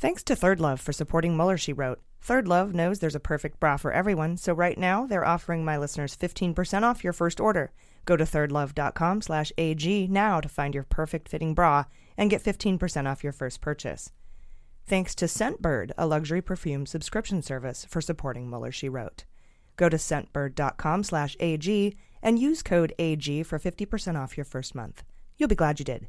Thanks to Third Love for supporting Mueller, She Wrote. Third Love knows there's a perfect bra for everyone, so right now they're offering my listeners 15% off your first order. Go to thirdlove.com/AG now to find your perfect fitting bra and get 15% off your first purchase. Thanks to Scentbird, a luxury perfume subscription service, for supporting Mueller, She Wrote. Go to scentbird.com/AG and use code AG for 50% off your first month. You'll be glad you did.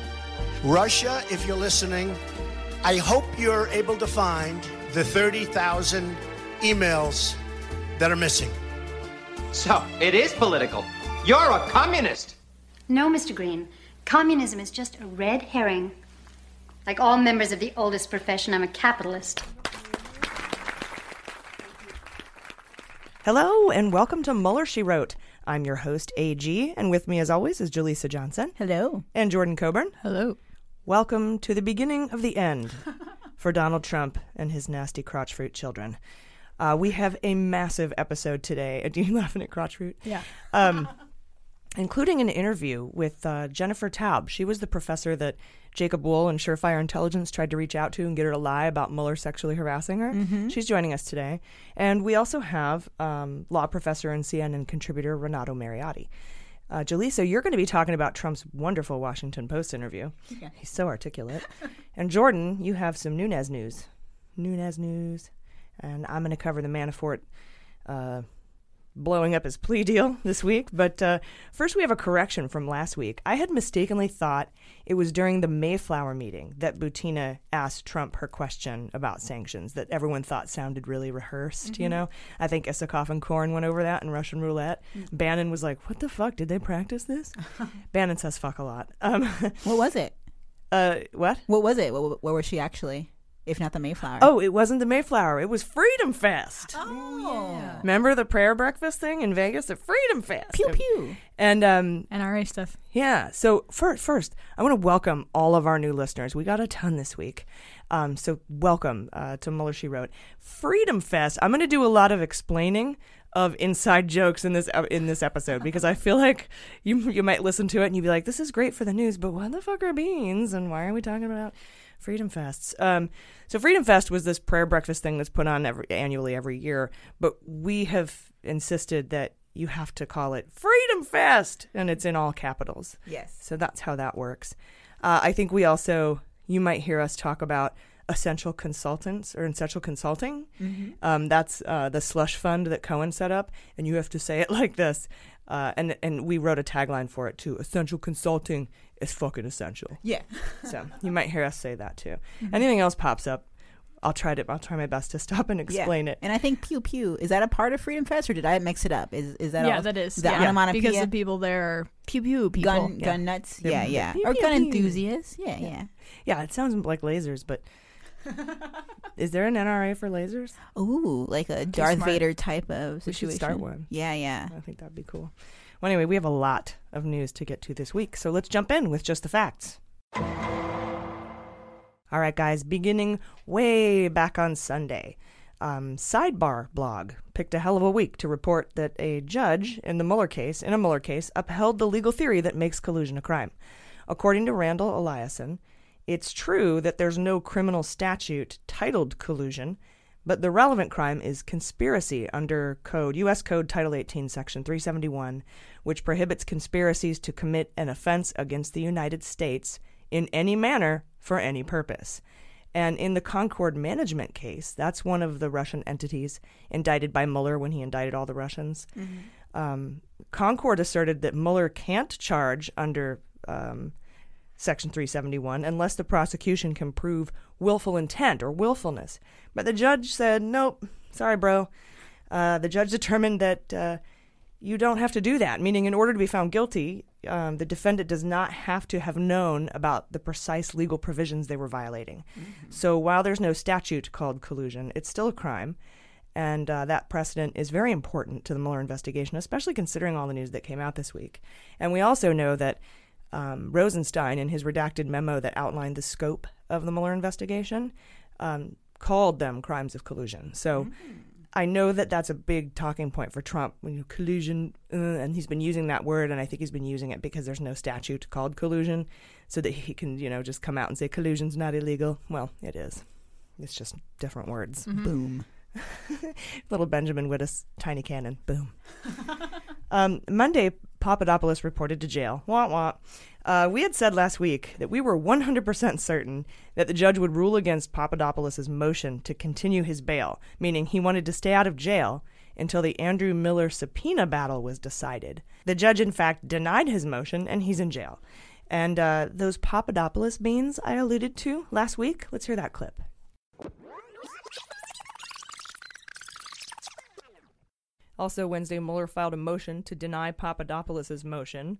Russia, if you're listening, I hope you're able to find the 30,000 emails that are missing. So it is political. You're a communist. No, Mr. Green, communism is just a red herring. Like all members of the oldest profession, I'm a capitalist. Hello, and welcome to Mueller, She Wrote. I'm your host, AG, and with me as always is Jaleesa Johnson. Hello. And Jordan Coburn. Hello. Welcome to the beginning of the end for Donald Trump and his nasty crotch fruit children. We have a massive episode today. Are you laughing at crotch fruit? Yeah. Including an interview with Jennifer Taub. She was the professor that Jacob Wool and Surefire Intelligence tried to reach out to and get her to lie about Mueller sexually harassing her. Mm-hmm. She's joining us today. And we also have law professor and CNN contributor Renato Mariotti. Jaleesa, you're going to be talking about Trump's wonderful Washington Post interview. Yeah. He's so articulate. And Jordan, you have some Nunes news. And I'm going to cover the Manafort blowing up his plea deal this week. But first, we have a correction from last week. I had mistakenly thought it was during the Mayflower meeting that Butina asked Trump her question about sanctions that everyone thought sounded really rehearsed, mm-hmm. you know? I think Isikoff and Korn went over that in Russian Roulette. Mm-hmm. Bannon was like, what the fuck? Did they practice this? Bannon says fuck a lot. What was it? What was it? Where was she actually? If not the Mayflower. Oh, it wasn't the Mayflower. It was Freedom Fest. Oh, yeah. Remember the prayer breakfast thing in Vegas at Freedom Fest? Pew, pew. And RA stuff. Yeah. So first, I want to welcome all of our new listeners. We got a ton this week. So welcome to Mueller, She Wrote. Freedom Fest. I'm going to do a lot of explaining of inside jokes in this episode because I feel like you might listen to it and you'd be like, this is great for the news, but what the fuck are beans and why are we talking about Freedom Fests? So Freedom Fest was this prayer breakfast thing that's put on annually every year, but we have insisted that you have to call it Freedom Fest, and it's in all capitals. Yes. So that's how that works. I think we also, you might hear us talk about Essential Consultants or Essential Consulting. Mm-hmm. That's the slush fund that Cohen set up, and you have to say it like this. And we wrote a tagline for it, too. Essential Consulting is fucking essential. Yeah. So you might hear us say that, too. Mm-hmm. Anything else pops up, I'll try my best to stop and explain it. And I think pew pew, is that a part of Freedom Fest, or did I mix it up? Is that all? That is. The onomatopoeia? Because the people there are pew pew people. Gun nuts. Yeah. Pew, pew, or gun pew. Enthusiasts. Yeah. Yeah, it sounds like lasers, but... Is there an NRA for lasers? Ooh, like a Darth Vader type of situation. We should start one. Yeah. I think that'd be cool. Well, anyway, we have a lot of news to get to this week, so let's jump in with just the facts. All right, guys, beginning way back on Sunday, Sidebar blog picked a hell of a week to report that a judge in a Mueller case, upheld the legal theory that makes collusion a crime. According to Randall Eliason, it's true that there's no criminal statute titled collusion, but the relevant crime is conspiracy under U.S. Code Title 18, Section 371, which prohibits conspiracies to commit an offense against the United States in any manner for any purpose. And in the Concord Management case, that's one of the Russian entities indicted by Mueller when he indicted all the Russians. Mm-hmm. Concord asserted that Mueller can't charge under Section 371, unless the prosecution can prove willful intent or willfulness. But the judge said, nope, sorry, bro. The judge determined that you don't have to do that. Meaning, in order to be found guilty, the defendant does not have to have known about the precise legal provisions they were violating. Mm-hmm. So while there's no statute called collusion, it's still a crime. And that precedent is very important to the Mueller investigation, especially considering all the news that came out this week. And we also know that Rosenstein, in his redacted memo that outlined the scope of the Mueller investigation, called them crimes of collusion. So I know that that's a big talking point for Trump, collusion, and he's been using that word, and I think he's been using it because there's no statute called collusion, so that he can, just come out and say collusion's not illegal. Well, it is. It's just different words. Mm-hmm. Boom. Little Benjamin Wittes, tiny cannon, boom. Monday, Papadopoulos reported to jail. Wah, wah. We had said last week that we were 100% certain that the judge would rule against Papadopoulos' motion to continue his bail, meaning he wanted to stay out of jail until the Andrew Miller subpoena battle was decided. The judge, in fact, denied his motion, and he's in jail. And those Papadopoulos beans I alluded to last week, let's hear that clip. Also Wednesday, Mueller filed a motion to deny Papadopoulos' motion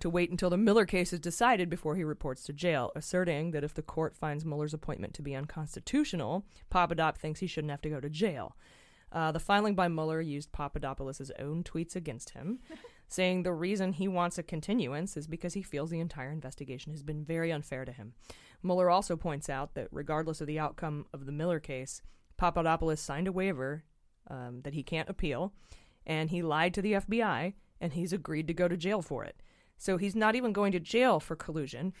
to wait until the Miller case is decided before he reports to jail, asserting that if the court finds Mueller's appointment to be unconstitutional, Papadop thinks he shouldn't have to go to jail. The filing by Mueller used Papadopoulos' own tweets against him, saying the reason he wants a continuance is because he feels the entire investigation has been very unfair to him. Mueller also points out that regardless of the outcome of the Miller case, Papadopoulos signed a waiver that he can't appeal, and he lied to the FBI, and he's agreed to go to jail for it. So he's not even going to jail for collusion.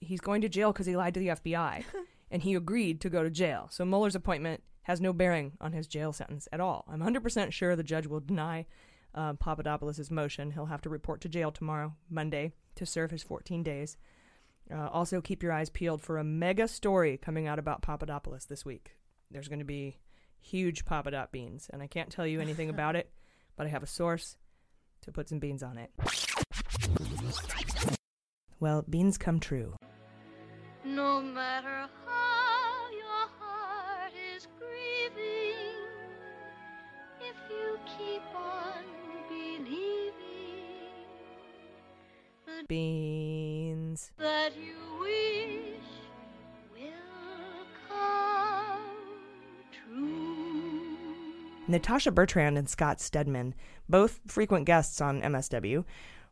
He's going to jail because he lied to the FBI, and he agreed to go to jail. So Mueller's appointment has no bearing on his jail sentence at all. I'm 100% sure the judge will deny Papadopoulos' motion. He'll have to report to jail tomorrow, Monday, to serve his 14 days. Also, keep your eyes peeled for a mega story coming out about Papadopoulos this week. There's going to be huge Papadop beans, and I can't tell you anything about it, but I have a source to put some beans on it. Well, beans come true. No matter how your heart is grieving, if you keep on believing, beans that you wish will come true. Natasha Bertrand and Scott Steadman, both frequent guests on MSW,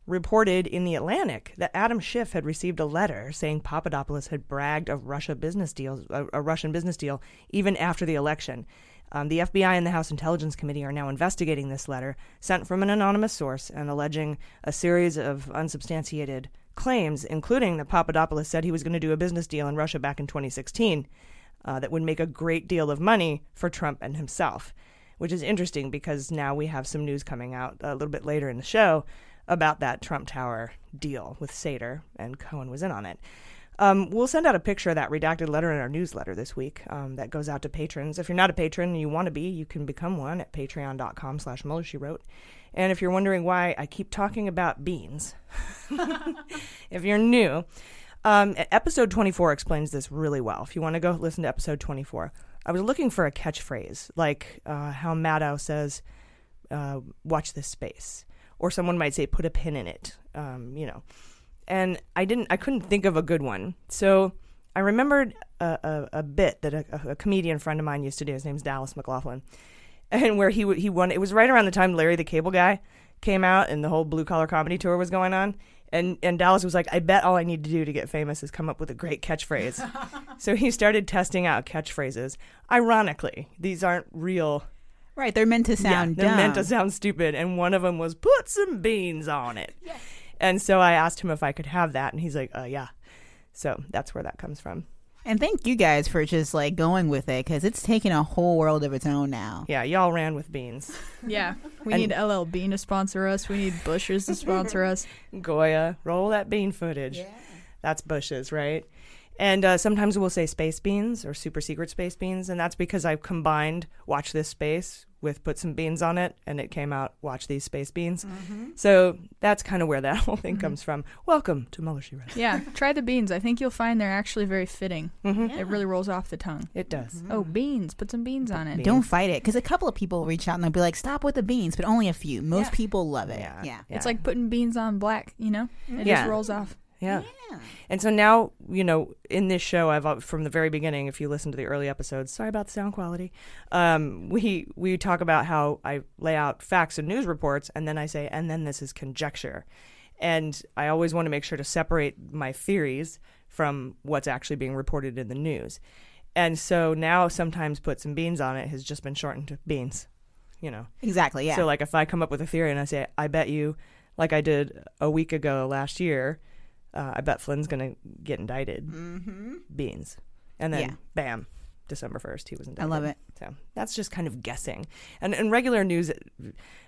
reported in The Atlantic that Adam Schiff had received a letter saying Papadopoulos had bragged of a Russian business deal, even after the election. The FBI and the House Intelligence Committee are now investigating this letter, sent from an anonymous source and alleging a series of unsubstantiated claims, including that Papadopoulos said he was going to do a business deal in Russia back in 2016 that would make a great deal of money for Trump and himself. Which is interesting because now we have some news coming out a little bit later in the show about that Trump Tower deal with Sater, and Cohen was in on it. We'll send out a picture of that redacted letter in our newsletter this week that goes out to patrons. If you're not a patron and you want to be, you can become one at patreon.com/MuellerSheWrote. And if you're wondering why I keep talking about beans, if you're new, episode 24 explains this really well. If you want to go listen to episode 24. I was looking for a catchphrase, like how Maddow says, watch this space. Or someone might say, put a pin in it, And I couldn't think of a good one. So I remembered a bit that a comedian friend of mine used to do. His name's Dallas McLaughlin. And where he won, it was right around the time Larry the Cable Guy came out and the whole Blue Collar Comedy Tour was going on. And Dallas was like, I bet all I need to do to get famous is come up with a great catchphrase. So he started testing out catchphrases. Ironically, these aren't real. Right, they're meant to sound dumb. They're meant to sound stupid. And one of them was, put some beans on it. Yes. And so I asked him if I could have that. And he's like, yeah. So that's where that comes from. And thank you guys for just like going with it, because it's taking a whole world of its own now. Yeah, y'all ran with beans. Yeah, we need LL Bean to sponsor us. We need Bush's to sponsor us. Goya, roll that bean footage. Yeah. That's Bush's, right? And sometimes we'll say space beans or super secret space beans, and that's because I've combined watch this space with put some beans on it, and it came out, watch these space beans. Mm-hmm. So that's kind of where that whole thing comes from. Welcome to Mueller, She Wrote. Yeah, try the beans. I think you'll find they're actually very fitting. Mm-hmm. Yeah. It really rolls off the tongue. It does. Mm-hmm. Oh, beans. Put some beans on it. Beans. Don't fight it, because a couple of people reach out and they'll be like, stop with the beans, but only a few. Most people love it. Yeah. It's like putting beans on black, you know? It just rolls off. Yeah. And so now, you know, in this show, I've from the very beginning, if you listen to the early episodes, sorry about the sound quality, we talk about how I lay out facts and news reports, and then I say, and then this is conjecture. And I always want to make sure to separate my theories from what's actually being reported in the news. And so now sometimes put some beans on it has just been shortened to beans, you know. Exactly, yeah. So like if I come up with a theory and I say, I bet you, like I did a week ago last year, I bet Flynn's going to get indicted. Mm-hmm. Beans. And then, bam, December 1st, he was indicted. I love it. So that's just kind of guessing. And regular news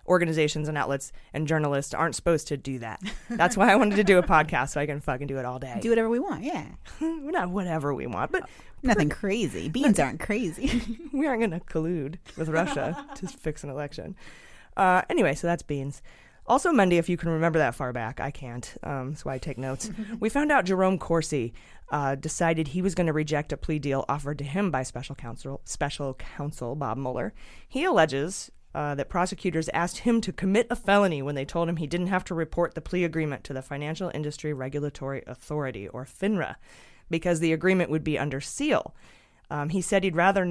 organizations and outlets and journalists aren't supposed to do that. That's why I wanted to do a podcast, so I can fucking do it all day. Do whatever we want, yeah. Not whatever we want, but... Nothing crazy. Beans aren't crazy. We aren't going to collude with Russia to fix an election. Anyway, so that's beans. Also, Monday, if you can remember that far back, I can't, so I take notes. We found out Jerome Corsi decided he was going to reject a plea deal offered to him by special counsel Bob Mueller. He alleges that prosecutors asked him to commit a felony when they told him he didn't have to report the plea agreement to the Financial Industry Regulatory Authority, or FINRA, because the agreement would be under seal. He said he'd rather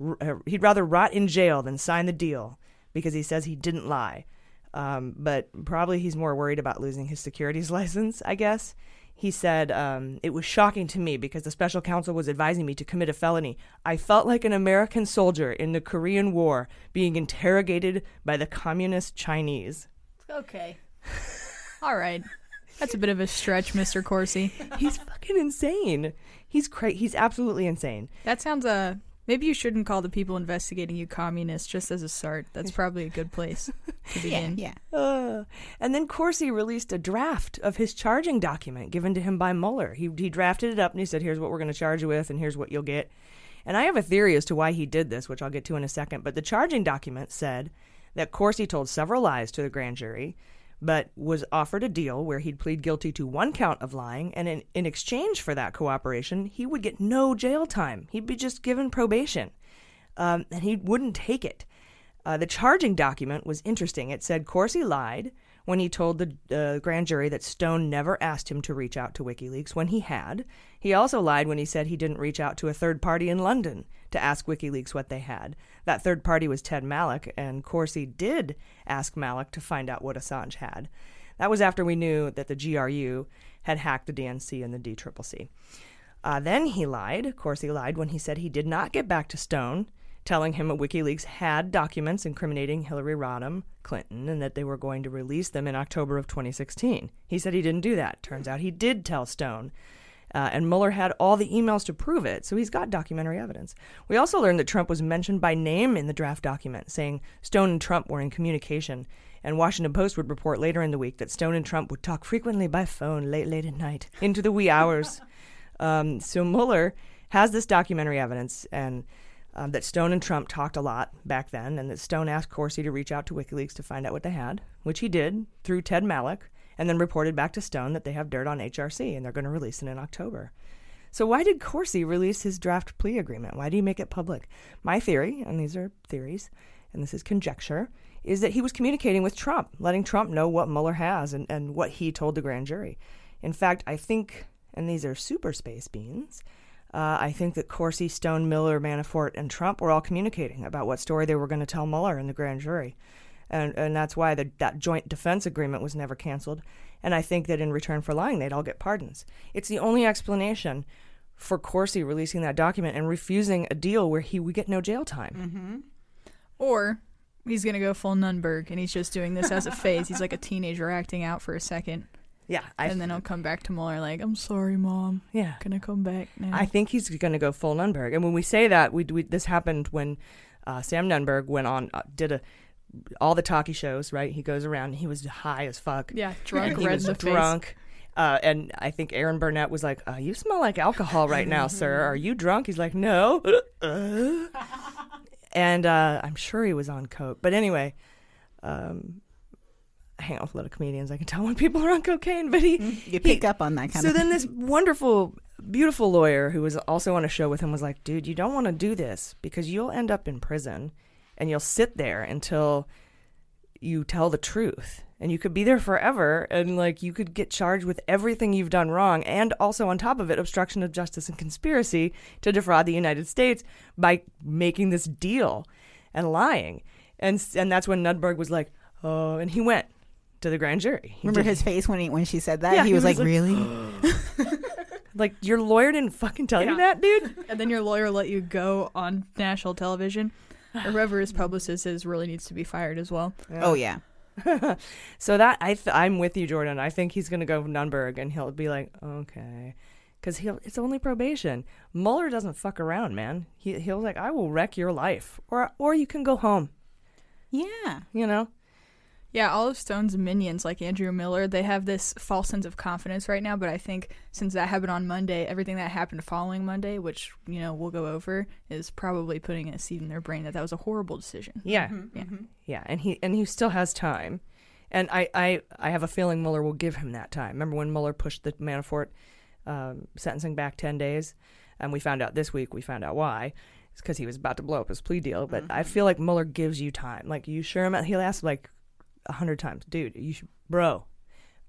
rot in jail than sign the deal, because he says he didn't lie. But probably he's more worried about losing his securities license, I guess. He said, it was shocking to me because the special counsel was advising me to commit a felony. I felt like an American soldier in the Korean War being interrogated by the communist Chinese. Okay. All right. That's a bit of a stretch, Mr. Corsi. He's fucking insane. He's absolutely insane. That sounds Maybe you shouldn't call the people investigating you communists, just as a start. That's probably a good place to begin. Yeah. And then Corsi released a draft of his charging document given to him by Mueller. He drafted it up and he said, here's what we're going to charge you with and here's what you'll get. And I have a theory as to why he did this, which I'll get to in a second. But the charging document said that Corsi told several lies to the grand jury, but was offered a deal where he'd plead guilty to one count of lying, and in exchange for that cooperation, he would get no jail time. He'd be just given probation, and he wouldn't take it. The charging document was interesting. It said Corsi lied when he told the grand jury that Stone never asked him to reach out to WikiLeaks when he had. He also lied when he said he didn't reach out to a third party in London to ask WikiLeaks what they had. That third party was Ted Malik, and Corsi did ask Malik to find out what Assange had. That was after we knew that the GRU had hacked the DNC and the DCCC. Then he lied. Corsi lied when he said he did not get back to Stone, telling him that WikiLeaks had documents incriminating Hillary Rodham Clinton and that they were going to release them in October of 2016. He said he didn't do that. Turns out he did tell Stone. And Mueller had all the emails to prove it, so he's got documentary evidence. We also learned that Trump was mentioned by name in the draft document, saying Stone and Trump were in communication. And Washington Post would report later in the week that Stone and Trump would talk frequently by phone late at night, into the wee hours. So Mueller has this documentary evidence and that Stone and Trump talked a lot back then, and that Stone asked Corsi to reach out to WikiLeaks to find out what they had, which he did through Ted Malik, and then reported back to Stone that they have dirt on HRC and they're going to release it in October. So why did Corsi release his draft plea agreement? Why did he make it public? My theory, and these are theories, and this is conjecture, is that he was communicating with Trump, letting Trump know what Mueller has and what he told the grand jury. In fact, I think, and these are super space beans, I think that Corsi, Stone, Miller, Manafort, and Trump were all communicating about what story they were going to tell Mueller and the grand jury. And that's why that joint defense agreement was never canceled. And I think that in return for lying, they'd all get pardons. It's the only explanation for Corsi releasing that document and refusing a deal where he would get no jail time. Mm-hmm. Or he's going to go full Nunberg, and he's just doing this as a phase. He's like a teenager acting out for a second. Yeah. And then he'll come back to Mueller like, I'm sorry, Mom. Yeah. Can I come back now? I think he's going to go full Nunberg. And when we say that, this happened when Sam Nunberg went on, all the talkie shows, right? He goes around and he was high as fuck. Yeah, drunk. He was drunk. And I think Aaron Burnett was like, you smell like alcohol right now, sir. Are you drunk? He's like, no. And I'm sure he was on coke. But anyway, I hang out with a lot of comedians. I can tell when people are on cocaine. But you pick up on that kind of thing. So then this wonderful, beautiful lawyer who was also on a show with him was like, dude, you don't want to do this because you'll end up in prison and you'll sit there until you tell the truth. And you could be there forever, and like you could get charged with everything you've done wrong, and also on top of it, obstruction of justice and conspiracy to defraud the United States by making this deal and lying. And that's when Nunberg was like, oh, and he went to the grand jury. Remember his face when she said that? Yeah, he was like, really? Like, your lawyer didn't fucking tell you that, dude? And then your lawyer let you go on national television. Or whoever his publicist is really needs to be fired as well. Yeah. Oh, yeah. So that I'm with you, Jordan. I think he's going to go to Nunberg, and he'll be like, okay, because it's only probation. Mueller doesn't fuck around, man. He'll like, I will wreck your life, or you can go home. Yeah, you know. Yeah, all of Stone's minions, like Andrew Miller, they have this false sense of confidence right now. But I think since that happened on Monday, everything that happened following Monday, which, you know, we'll go over, is probably putting a seed in their brain that was a horrible decision. Yeah. Mm-hmm. Yeah. Mm-hmm. Yeah. And he still has time. And I have a feeling Mueller will give him that time. Remember when Mueller pushed the Manafort sentencing back 10 days? And we found out this week, we found out why. It's because he was about to blow up his plea deal. But I feel like Mueller gives you time. Like, you sure him out? He'll ask, like, 100 times, dude, you should, bro,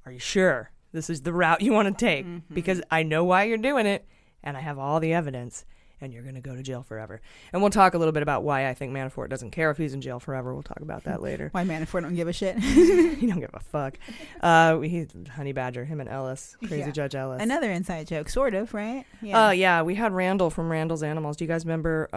are you sure this is the route you want to take? Mm-hmm. Because I know why you're doing it, and I have all the evidence, and you're going to go to jail forever. And we'll talk a little bit about why I think Manafort doesn't care if he's in jail forever. We'll talk about that later. Why Manafort don't give a shit. He don't give a fuck. He's honey badger, him and Ellis, crazy Judge Ellis. Another inside joke, sort of, right? Yeah. Yeah, we had Randall from Randall's Animals. Do you guys remember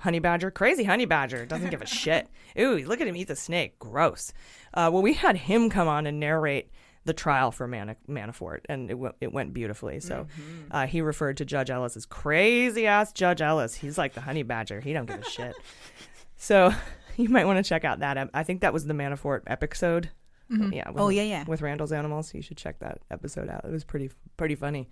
honey badger? Crazy honey badger doesn't give a shit. Ooh, look at him eat the snake. Gross. Well, we had him come on and narrate the trial for Manafort, and it went beautifully. So he referred to Judge Ellis as crazy-ass Judge Ellis. He's like the honey badger. He don't give a shit. So you might want to check out that. I think that was the Manafort episode. Mm-hmm. Yeah. With Randall's Animals. You should check that episode out. It was pretty funny.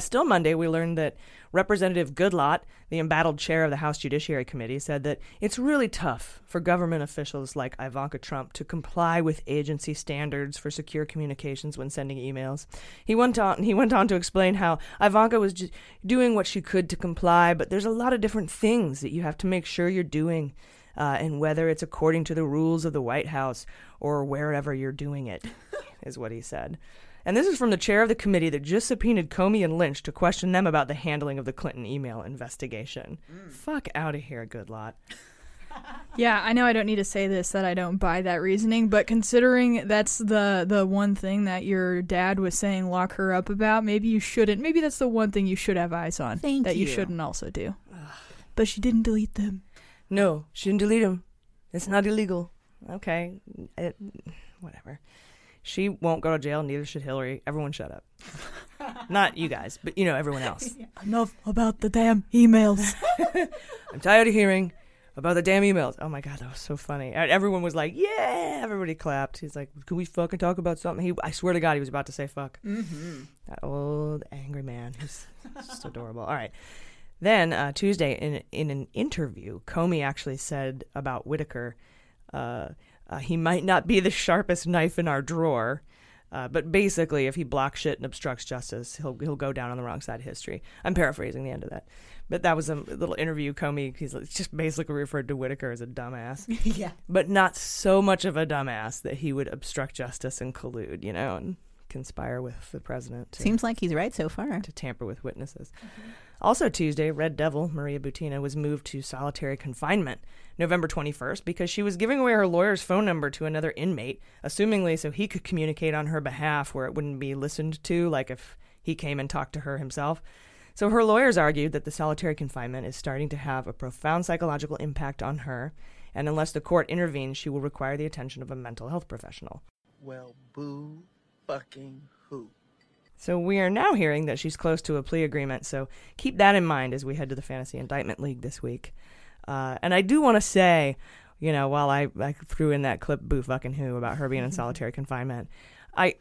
Still Monday, we learned that Representative Goodlatte, the embattled chair of the House Judiciary Committee, said that it's really tough for government officials like Ivanka Trump to comply with agency standards for secure communications when sending emails. He went on to explain how Ivanka was just doing what she could to comply, but there's a lot of different things that you have to make sure you're doing, and whether it's according to the rules of the White House or wherever you're doing it, is what he said. And this is from the chair of the committee that just subpoenaed Comey and Lynch to question them about the handling of the Clinton email investigation. Fuck out of here, Goodlatte. Yeah, I know I don't need to say this, that I don't buy that reasoning, but considering that's the one thing that your dad was saying lock her up about, maybe you shouldn't. Maybe that's the one thing you should have eyes on. That you shouldn't also do. But she didn't delete them. No, she didn't delete them. It's not illegal. Okay. Whatever. She won't go to jail, neither should Hillary. Everyone shut up. Not you guys, but, you know, everyone else. Enough about the damn emails. I'm tired of hearing about the damn emails. Oh, my God, that was so funny. Everyone was like, yeah, everybody clapped. He's like, can we fucking talk about something? I swear to God, he was about to say fuck. Mm-hmm. That old angry man who's just adorable. All right. Then Tuesday, in an interview, Comey actually said about Whitaker, he might not be the sharpest knife in our drawer, but basically, if he blocks shit and obstructs justice, he'll go down on the wrong side of history. I'm paraphrasing the end of that, but that was a little interview. Comey, he's just basically referred to Whitaker as a dumbass, but not so much of a dumbass that he would obstruct justice and collude, you know, and conspire with the president. Seems like he's right so far to tamper with witnesses. Mm-hmm. Also Tuesday, Red Devil Maria Butina was moved to solitary confinement November 21st because she was giving away her lawyer's phone number to another inmate, assumingly so he could communicate on her behalf where it wouldn't be listened to, like if he came and talked to her himself. So her lawyers argued that the solitary confinement is starting to have a profound psychological impact on her, and unless the court intervenes, she will require the attention of a mental health professional. Well, boo. Fucking who? So we are now hearing that she's close to a plea agreement, so keep that in mind as we head to the Fantasy Indictment League this week. And I do want to say, you know, while I threw in that clip, boo fucking who, about her being in solitary confinement, I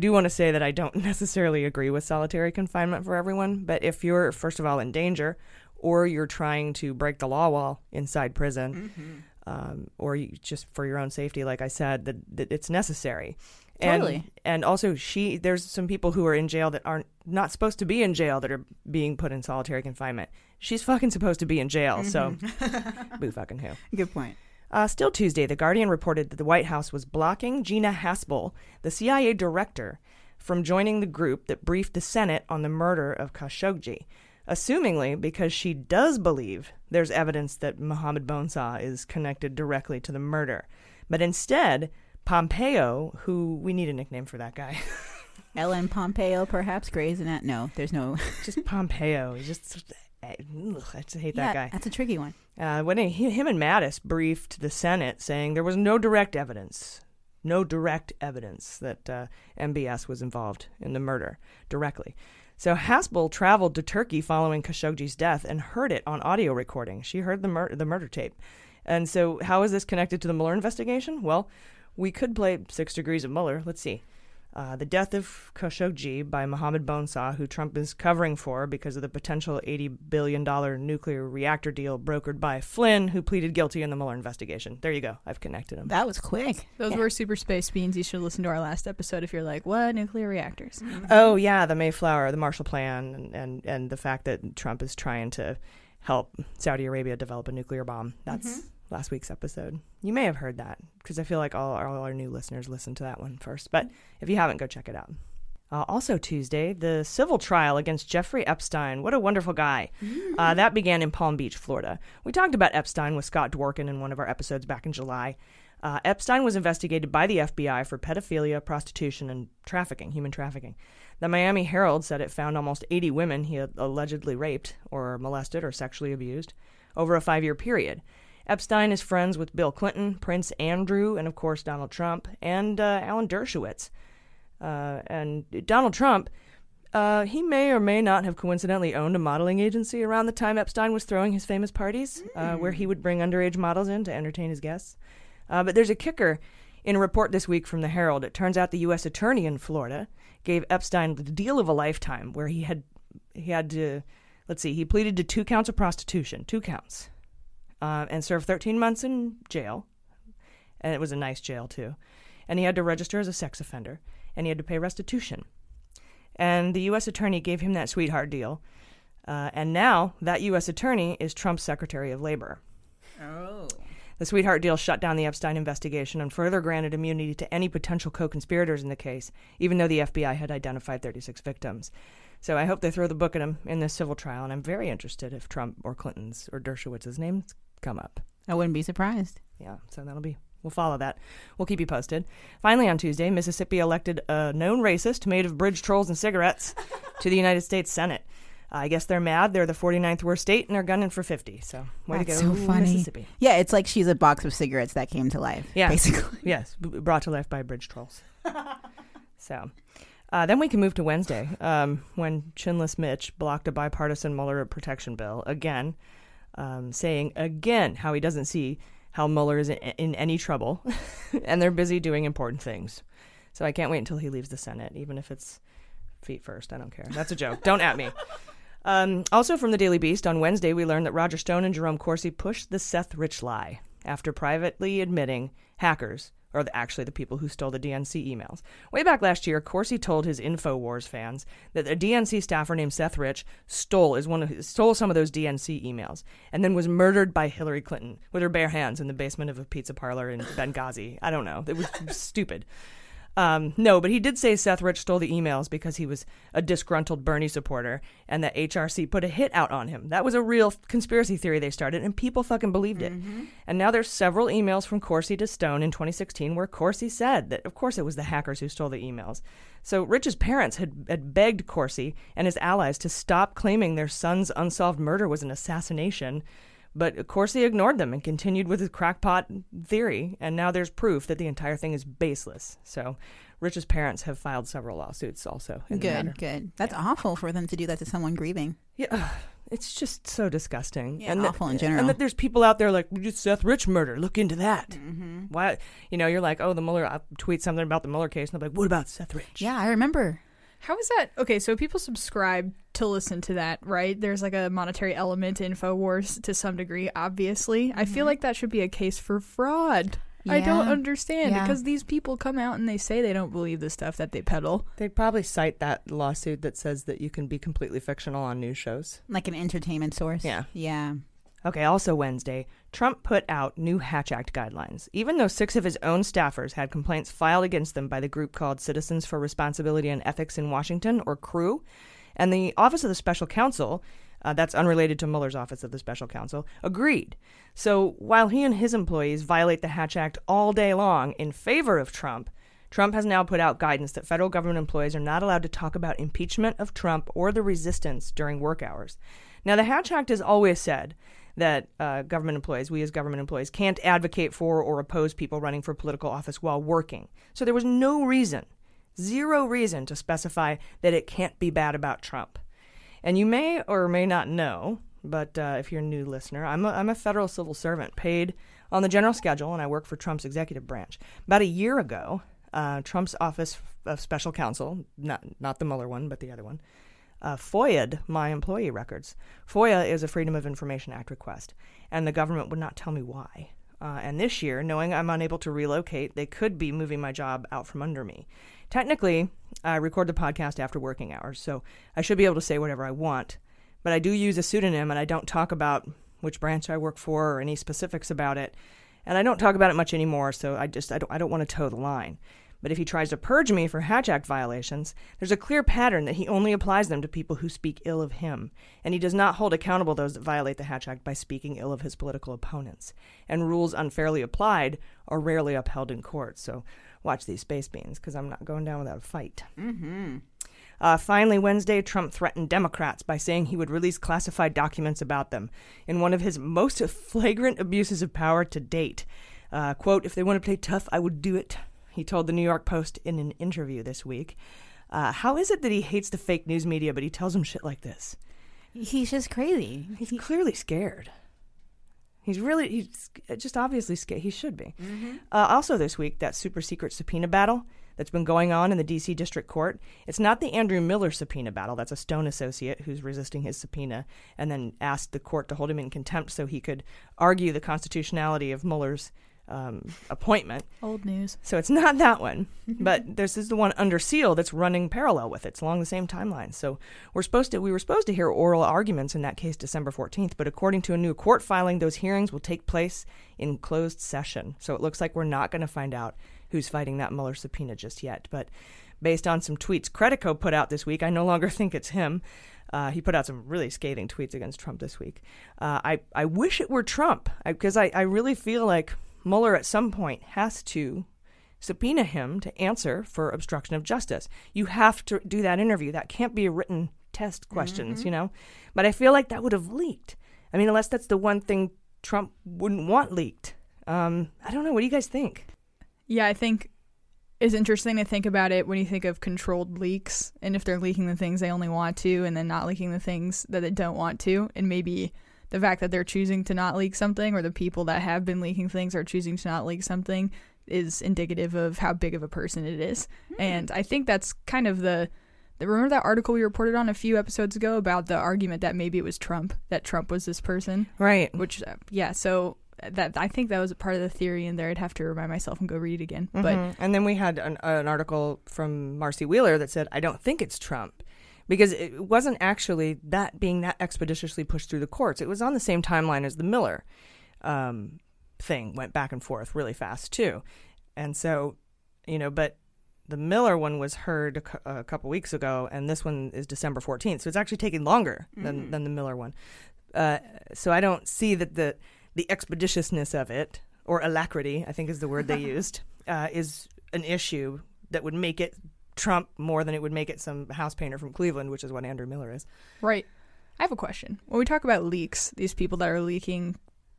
do want to say that I don't necessarily agree with solitary confinement for everyone, but if you're, first of all, in danger, or you're trying to break the law while inside prison, or you, just for your own safety, like I said, that it's necessary. Totally. And also there's some people who are in jail that aren't not supposed to be in jail that are being put in solitary confinement. She's fucking supposed to be in jail, so boo fucking who. Good point. Still Tuesday, The Guardian reported that the White House was blocking Gina Haspel, the CIA director, from joining the group that briefed the Senate on the murder of Khashoggi, assumingly because she does believe there's evidence that Mohammed Bonesaw is connected directly to the murder. But instead, Pompeo, who we need a nickname for that guy. Ellen Pompeo, perhaps? Grey's in that? No, there's no. Just Pompeo. Just, I just hate that guy. That's a tricky one. When him and Mattis briefed the Senate, saying there was no direct evidence that MBS was involved in the murder directly. So Haspel traveled to Turkey following Khashoggi's death and heard it on audio recording. She heard the murder tape. And so how is this connected to the Mueller investigation? Well, we could play 6 Degrees of Mueller. Let's see. The death of Khashoggi by Mohammed Bonesaw, who Trump is covering for because of the potential $80 billion nuclear reactor deal brokered by Flynn, who pleaded guilty in the Mueller investigation. There you go. I've connected him. That was quick. Those were super space beans. You should listen to our last episode if you're like, what? Nuclear reactors. Oh, yeah. The Mayflower, the Marshall Plan, and the fact that Trump is trying to help Saudi Arabia develop a nuclear bomb. That's last week's episode. You may have heard that because I feel like all our new listeners listened to that one first. But if you haven't, go check it out. Also Tuesday, the civil trial against Jeffrey Epstein. What a wonderful guy. That began in Palm Beach, Florida. We talked about Epstein with Scott Dworkin in one of our episodes back in July. Epstein was investigated by the FBI for pedophilia, prostitution, and trafficking, human trafficking. The Miami Herald said it found almost 80 women he had allegedly raped or molested or sexually abused over a 5-year period. Epstein is friends with Bill Clinton, Prince Andrew, and, of course, Donald Trump, and Alan Dershowitz. And Donald Trump, he may or may not have coincidentally owned a modeling agency around the time Epstein was throwing his famous parties, where he would bring underage models in to entertain his guests. But there's a kicker in a report this week from the Herald. It turns out the U.S. attorney in Florida gave Epstein the deal of a lifetime, where he pleaded to 2 counts of prostitution, 2 counts. And served 13 months in jail. And it was a nice jail, too. And he had to register as a sex offender. And he had to pay restitution. And the U.S. attorney gave him that sweetheart deal. And now that U.S. attorney is Trump's Secretary of Labor. Oh. The sweetheart deal shut down the Epstein investigation and further granted immunity to any potential co-conspirators in the case, even though the FBI had identified 36 victims. So I hope they throw the book at him in this civil trial. And I'm very interested if Trump or Clinton's or Dershowitz's name's come up. I wouldn't be surprised. Yeah, so we'll follow that. We'll keep you posted. Finally, on Tuesday, Mississippi elected a known racist made of bridge trolls and cigarettes to the United States Senate. I guess they're mad. They're the 49th worst state, and they're gunning for 50. So, way to go, so funny. Mississippi. Yeah, it's like she's a box of cigarettes that came to life, basically. Yes, brought to life by bridge trolls. So, then we can move to Wednesday, when Chinless Mitch blocked a bipartisan Mueller protection bill again. Saying again how he doesn't see how Mueller is in any trouble, and they're busy doing important things. So I can't wait until he leaves the Senate, even if it's feet first. I don't care. That's a joke. Don't at me. Also from the Daily Beast on Wednesday, we learned that Roger Stone and Jerome Corsi pushed the Seth Rich lie after privately admitting hackers are actually the people who stole the DNC emails. Way back last year, Corsi told his InfoWars fans that a DNC staffer named Seth Rich stole some of those DNC emails and then was murdered by Hillary Clinton with her bare hands in the basement of a pizza parlor in Benghazi. I don't know. It was stupid. No, but he did say Seth Rich stole the emails because he was a disgruntled Bernie supporter and that HRC put a hit out on him. That was a real conspiracy theory they started, and people fucking believed it. And now there's several emails from Corsi to Stone in 2016 where Corsi said that, of course, it was the hackers who stole the emails. So Rich's parents had begged Corsi and his allies to stop claiming their son's unsolved murder was an assassination. But Corsi ignored them and continued with his crackpot theory, and now there's proof that the entire thing is baseless. So Rich's parents have filed several lawsuits also. Good. That's awful for them to do that to someone grieving. Yeah, it's just so disgusting. Yeah, and awful in general. And that there's people out there like, Seth Rich murder, look into that. Why? You know, you're like, oh, the Mueller, I'll tweet something about the Mueller case, and I'll be like, what about Seth Rich? Yeah, I remember. How is that? Okay, so people subscribe to listen to that, right? There's like a monetary element in InfoWars to some degree, obviously. Mm-hmm. I feel like that should be a case for fraud. Yeah. I don't understand because these people come out and they say they don't believe the stuff that they peddle. They'd probably cite that lawsuit that says that you can be completely fictional on news shows. Like an entertainment source? Yeah. Yeah. Okay, also Wednesday, Trump put out new Hatch Act guidelines, even though 6 of his own staffers had complaints filed against them by the group called Citizens for Responsibility and Ethics in Washington, or CREW, and the Office of the Special Counsel, that's unrelated to Mueller's Office of the Special Counsel, agreed. So while he and his employees violate the Hatch Act all day long in favor of Trump, Trump has now put out guidance that federal government employees are not allowed to talk about impeachment of Trump or the resistance during work hours. Now, the Hatch Act has always said that government employees, we as government employees, can't advocate for or oppose people running for political office while working. So there was no reason, zero reason, to specify that it can't be bad about Trump. And you may or may not know, but if you're a new listener, I'm a federal civil servant paid on the general schedule, and I work for Trump's executive branch. About a year ago, Trump's Office of Special Counsel, not the Mueller one, but the other one, FOIA'd my employee records. FOIA is a Freedom of Information Act request, and the government would not tell me why. And this year, knowing I'm unable to relocate, they could be moving my job out from under me. Technically, I record the podcast after working hours, so I should be able to say whatever I want, but I do use a pseudonym, and I don't talk about which branch I work for or any specifics about it, and I don't talk about it much anymore, so I don't want to toe the line. But if he tries to purge me for Hatch Act violations, there's a clear pattern that he only applies them to people who speak ill of him, and he does not hold accountable those that violate the Hatch Act by speaking ill of his political opponents. And rules unfairly applied are rarely upheld in court. So watch these space beans, because I'm not going down without a fight. Mm-hmm. Finally, Wednesday, Trump threatened Democrats by saying he would release classified documents about them in one of his most flagrant abuses of power to date. Quote, "If they want to play tough, I would do it," he told the New York Post in an interview this week. How is it that he hates the fake news media, but he tells them shit like this? He's just crazy. He's clearly scared. He's just obviously scared. He should be. Mm-hmm. Also this week, that super secret subpoena battle that's been going on in the D.C. District Court. It's not the Andrew Miller subpoena battle. That's a Stone associate who's resisting his subpoena and then asked the court to hold him in contempt so he could argue the constitutionality of Mueller's appointment. Old news. So it's not that one, but this is the one under seal that's running parallel with it. It's along the same timeline. So we were supposed to hear oral arguments in that case December 14th, but according to a new court filing, those hearings will take place in closed session. So it looks like we're not going to find out who's fighting that Mueller subpoena just yet. But based on some tweets Credico put out this week, I no longer think it's him. He put out some really scathing tweets against Trump this week. I wish it were Trump, because I really feel like Mueller at some point has to subpoena him to answer for obstruction of justice. You have to do that interview. That can't be written test questions, you know? But I feel like that would have leaked. I mean, unless that's the one thing Trump wouldn't want leaked. I don't know. What do you guys think? Yeah, I think it's interesting to think about it when you think of controlled leaks, and if they're leaking the things they only want to and then not leaking the things that they don't want to, and maybe the fact that they're choosing to not leak something, or the people that have been leaking things are choosing to not leak something, is indicative of how big of a person it is. Mm. And I think that's kind of remember that article we reported on a few episodes ago about the argument that maybe it was Trump, that Trump was this person. Right. Which, so that I think that was a part of the theory in there. I'd have to remind myself and go read it again. Mm-hmm. And then we had an article from Marcy Wheeler that said, "I don't think it's Trump." Because it wasn't actually that being that expeditiously pushed through the courts. It was on the same timeline as the Miller thing, went back and forth really fast, too. And so, but the Miller one was heard a couple weeks ago, and this one is December 14th. So it's actually taking longer than the Miller one. So I don't see that the expeditiousness of it, or alacrity, I think is the word they used, is an issue that would make it Trump more than it would make it some house painter from Cleveland, which is what Andrew Miller is. Right. I have a question. When we talk about leaks, these people that are leaking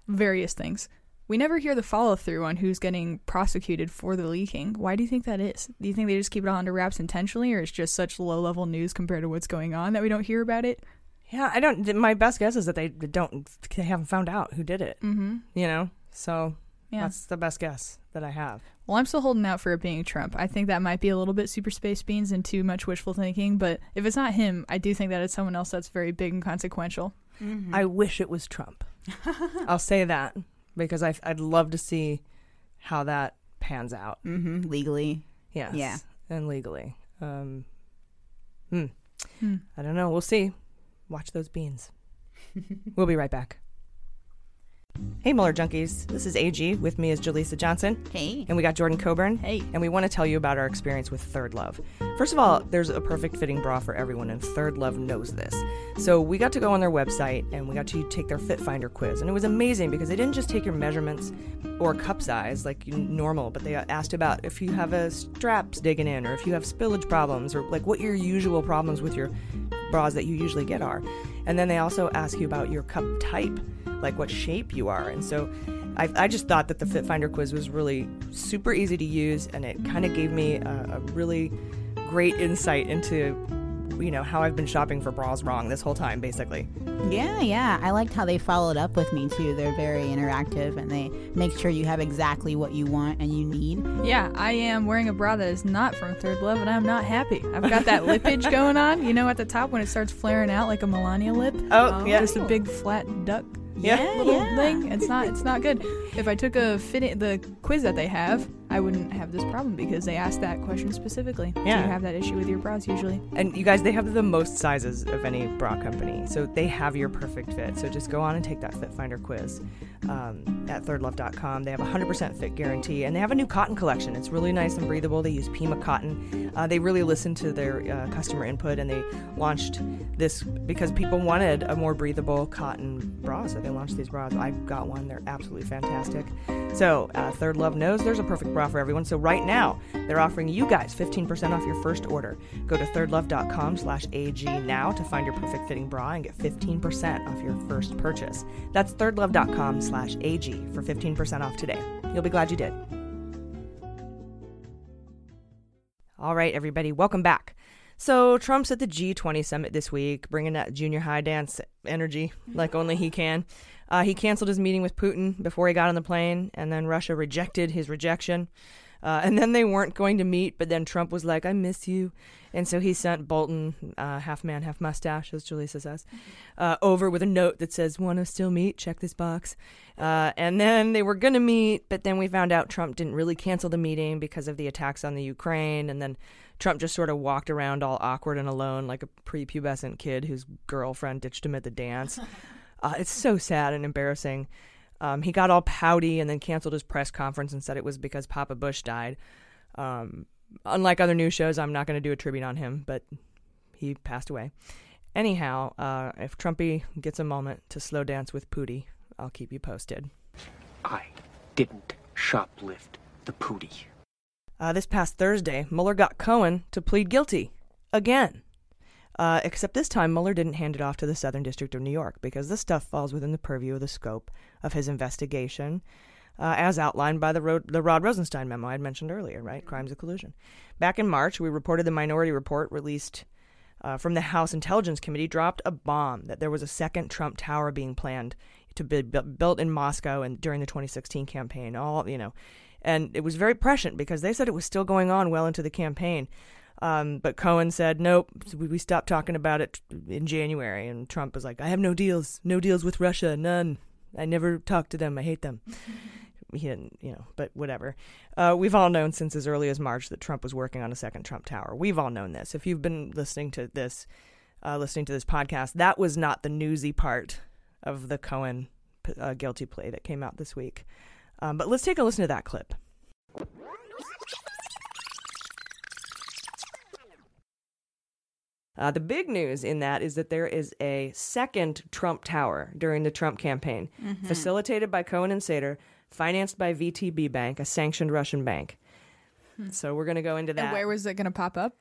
various things, we never hear the follow-through on who's getting prosecuted for the leaking. Why do you think that is? Do you think they just keep it all under wraps intentionally, or it's just such low-level news compared to what's going on that we don't hear about it? Yeah, I don't. My best guess is that they haven't found out who did it. Mm-hmm. So Yeah. That's the best guess that I have. Well, I'm still holding out for it being Trump. I think that might be a little bit super space beans and too much wishful thinking. But if it's not him, I do think that it's someone else that's very big and consequential. Mm-hmm. I wish it was Trump. I'll say that because I'd love to see how that pans out. Mm-hmm. Legally. Yes. Yeah. And legally. I don't know. We'll see. Watch those beans. We'll be right back. Hey, Mueller Junkies. This is AG. With me is Jaleesa Johnson. Hey. And we got Jordan Coburn. Hey. And we want to tell you about our experience with Third Love. First of all, there's a perfect fitting bra for everyone, and Third Love knows this. So we got to go on their website, and we got to take their Fit Finder quiz. And it was amazing because they didn't just take your measurements or cup size like normal, but they asked about if you have a straps digging in or if you have spillage problems or like what your usual problems with your bras that you usually get are. And then they also ask you about your cup type, like what shape you are. And so I just thought that the Fit Finder quiz was really super easy to use, and it kind of gave me a really great insight into, you know, how I've been shopping for bras wrong this whole time, basically. Yeah. I liked how they followed up with me, too. They're very interactive, and they make sure you have exactly what you want and you need. Yeah, I am wearing a bra that is not from Third Love, and I'm not happy. I've got that lippage going on, you know, at the top when it starts flaring out like a Melania lip. Oh, yeah. Just a big flat duck. Yeah, little thing. It's not good. If I took the quiz that they have, I wouldn't have this problem because they asked that question specifically. Yeah. Do you have that issue with your bras usually? And you guys, they have the most sizes of any bra company, so they have your perfect fit. So just go on and take that Fit Finder quiz at thirdlove.com. They have a 100% fit guarantee, and they have a new cotton collection. It's really nice and breathable. They use Pima cotton. They really listened to their customer input, and they launched this because people wanted a more breathable cotton bra, so they launched these bras. I got one. They're absolutely fantastic. So Third Love knows there's a perfect bra for everyone. So right now, they're offering you guys 15% off your first order. Go to thirdlove.com/AG now to find your perfect fitting bra and get 15% off your first purchase. That's thirdlove.com/AG for 15% off today. You'll be glad you did. All right, everybody, welcome back. So Trump's at the G20 summit this week, bringing that junior high dance energy like only he can. He canceled his meeting with Putin before he got on the plane, and then Russia rejected his rejection. And then they weren't going to meet, but then Trump was like, I miss you. And so he sent Bolton, half man, half mustache, as Jaleesa says, over with a note that says, want to still meet? Check this box. And then they were going to meet, but then we found out Trump didn't really cancel the meeting because of the attacks on the Ukraine. And then Trump just sort of walked around all awkward and alone like a prepubescent kid whose girlfriend ditched him at the dance. It's so sad and embarrassing. He got all pouty and then canceled his press conference and said it was because Papa Bush died. Unlike other news shows, I'm not going to do a tribute on him, but he passed away. Anyhow, if Trumpy gets a moment to slow dance with Pooty, I'll keep you posted. I didn't shoplift the Pooty. This past Thursday, Mueller got Cohen to plead guilty again. Except this time, Mueller didn't hand it off to the Southern District of New York because this stuff falls within the purview of the scope of his investigation, as outlined by the Rod Rosenstein memo I'd mentioned earlier, right? Crimes of collusion. Back in March, we reported the minority report released from the House Intelligence Committee dropped a bomb that there was a second Trump Tower being planned to be built in Moscow and during the 2016 campaign. And it was very prescient because they said it was still going on well into the campaign. But Cohen said, nope, we stopped talking about it in January. And Trump was like, I have no deals with Russia, none. I never talked to them. I hate them. He didn't, but whatever. We've all known since as early as March that Trump was working on a second Trump Tower. We've all known this. If you've been listening to this podcast, that was not the newsy part of the Cohen guilty plea that came out this week. But let's take a listen to that clip. The big news in that is that there is a second Trump Tower during the Trump campaign, facilitated by Cohen and Sater, financed by VTB Bank, a sanctioned Russian bank. So we're going to go into that. And where was it going to pop up?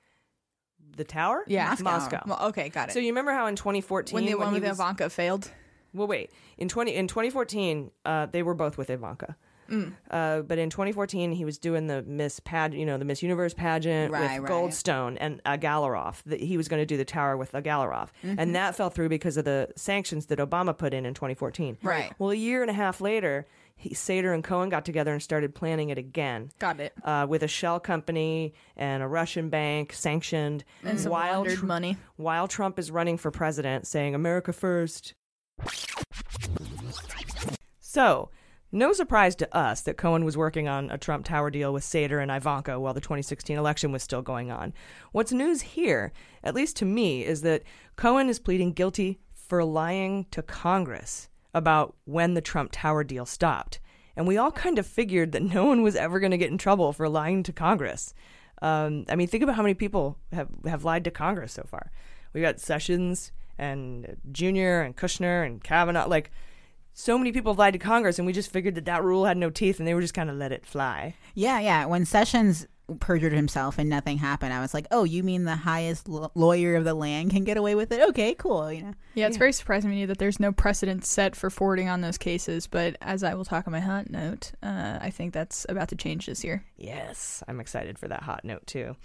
The tower? Yeah. Moscow. Well, okay, got it. So you remember how in 2014... When Ivanka failed? Well, wait. In 2014, they were both with Ivanka. But in 2014, he was doing the the Miss Universe pageant with Goldstone and Agalarov. He was going to do the tower with Agalarov, and that fell through because of the sanctions that Obama put in 2014. Right. Well, a year and a half later, Sater and Cohen got together and started planning it again. Got it. With a shell company and a Russian bank sanctioned. And some laundered money. While Trump is running for president, saying America first. So, no surprise to us that Cohen was working on a Trump Tower deal with Sater and Ivanka while the 2016 election was still going on. What's news here, at least to me, is that Cohen is pleading guilty for lying to Congress about when the Trump Tower deal stopped. And we all kind of figured that no one was ever going to get in trouble for lying to Congress. I mean, think about how many people have lied to Congress so far. We got Sessions and Junior and Kushner and Kavanaugh. Like, so many people have lied to Congress, and we just figured that that rule had no teeth, and they were just kind of let it fly. Yeah. When Sessions perjured himself and nothing happened, I was like, oh, you mean the highest lawyer of the land can get away with it? Okay, cool. You know. Yeah, it's very surprising to me that there's no precedent set for forwarding on those cases, but as I will talk on my hot note, I think that's about to change this year. Yes, I'm excited for that hot note, too.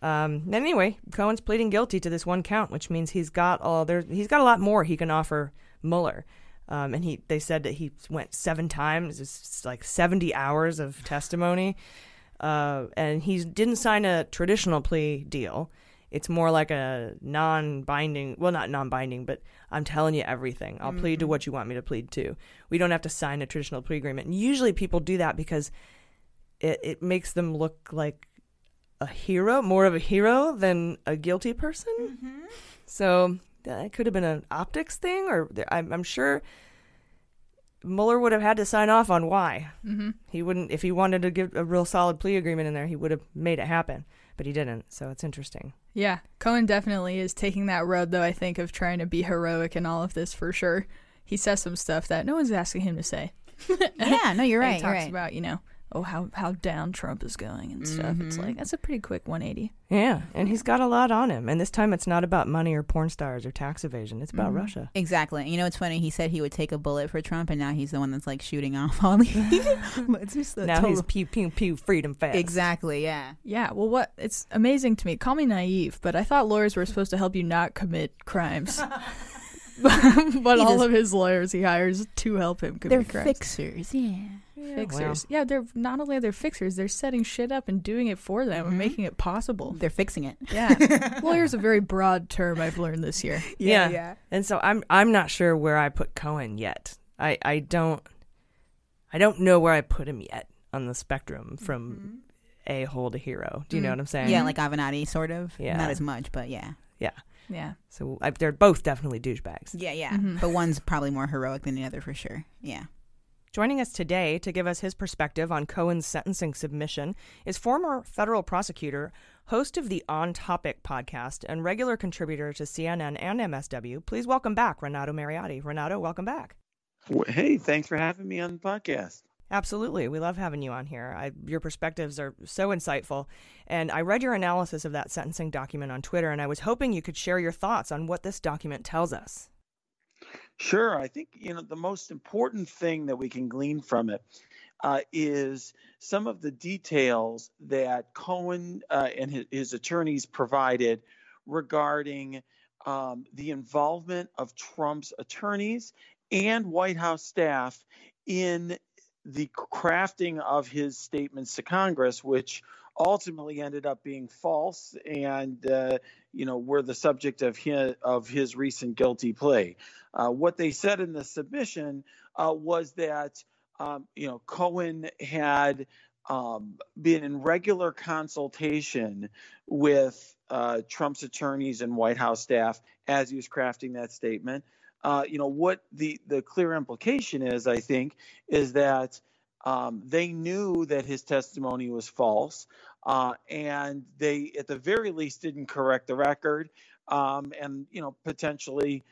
Anyway, Cohen's pleading guilty to this one count, which means he's got a lot more he can offer Mueller. And they said that he went 7 times, it's like 70 hours of testimony. And he didn't sign a traditional plea deal. It's more like a non-binding, well, not non-binding, but I'm telling you everything. I'll plead to what you want me to plead to. We don't have to sign a traditional plea agreement. And usually people do that because it makes them look like a hero, more of a hero than a guilty person. Mm-hmm. So that could have been an optics thing, or I'm sure Mueller would have had to sign off on why. Mm-hmm. He wouldn't, if he wanted to give a real solid plea agreement in there, he would have made it happen, but he didn't, so it's interesting. Yeah, Cohen definitely is taking that road, though, I think, of trying to be heroic in all of this, for sure. He says some stuff that no one's asking him to say. Yeah, no, you're right. And he talks about, you know, how down Trump is going and stuff. Mm-hmm. It's like, that's a pretty quick 180. Yeah, and he's got a lot on him. And this time it's not about money or porn stars or tax evasion. It's about Russia. Exactly. You know, it's funny. He said he would take a bullet for Trump, and now he's the one that's, like, shooting off all these. He's pew, pew, pew, Freedom Fest. Exactly, yeah. Yeah, well, it's amazing to me. Call me naive, but I thought lawyers were supposed to help you not commit crimes. But all of his lawyers he hires to help him commit crimes. They're fixers, yeah. Fixers. Wow. Yeah, they're not only they're fixers, they're setting shit up and doing it for them and making it possible. They're fixing it. Yeah. Lawyer's a very broad term I've learned this year. Yeah. And so I'm not sure where I put Cohen yet. I don't know where I put him yet on the spectrum from a-hole to hero. Do you know what I'm saying? Yeah, like Avenatti, sort of. Yeah. Not as much, but yeah. Yeah. Yeah. So they're both definitely douchebags. Yeah. Mm-hmm. But one's probably more heroic than the other for sure. Yeah. Joining us today to give us his perspective on Cohen's sentencing submission is former federal prosecutor, host of the On Topic podcast, and regular contributor to CNN and MSW. Please welcome back Renato Mariotti. Renato, welcome back. Hey, thanks for having me on the podcast. Absolutely. We love having you on here. Your perspectives are so insightful. And I read your analysis of that sentencing document on Twitter, and I was hoping you could share your thoughts on what this document tells us. Sure. I think, the most important thing that we can glean from it is some of the details that Cohen and his attorneys provided regarding the involvement of Trump's attorneys and White House staff in the crafting of his statements to Congress, which ultimately ended up being false and, were the subject of his recent guilty plea. What they said in the submission was that, Cohen had been in regular consultation with Trump's attorneys and White House staff as he was crafting that statement. What the clear implication is, I think, is that they knew that his testimony was false, and they, at the very least, didn't correct the record, and potentially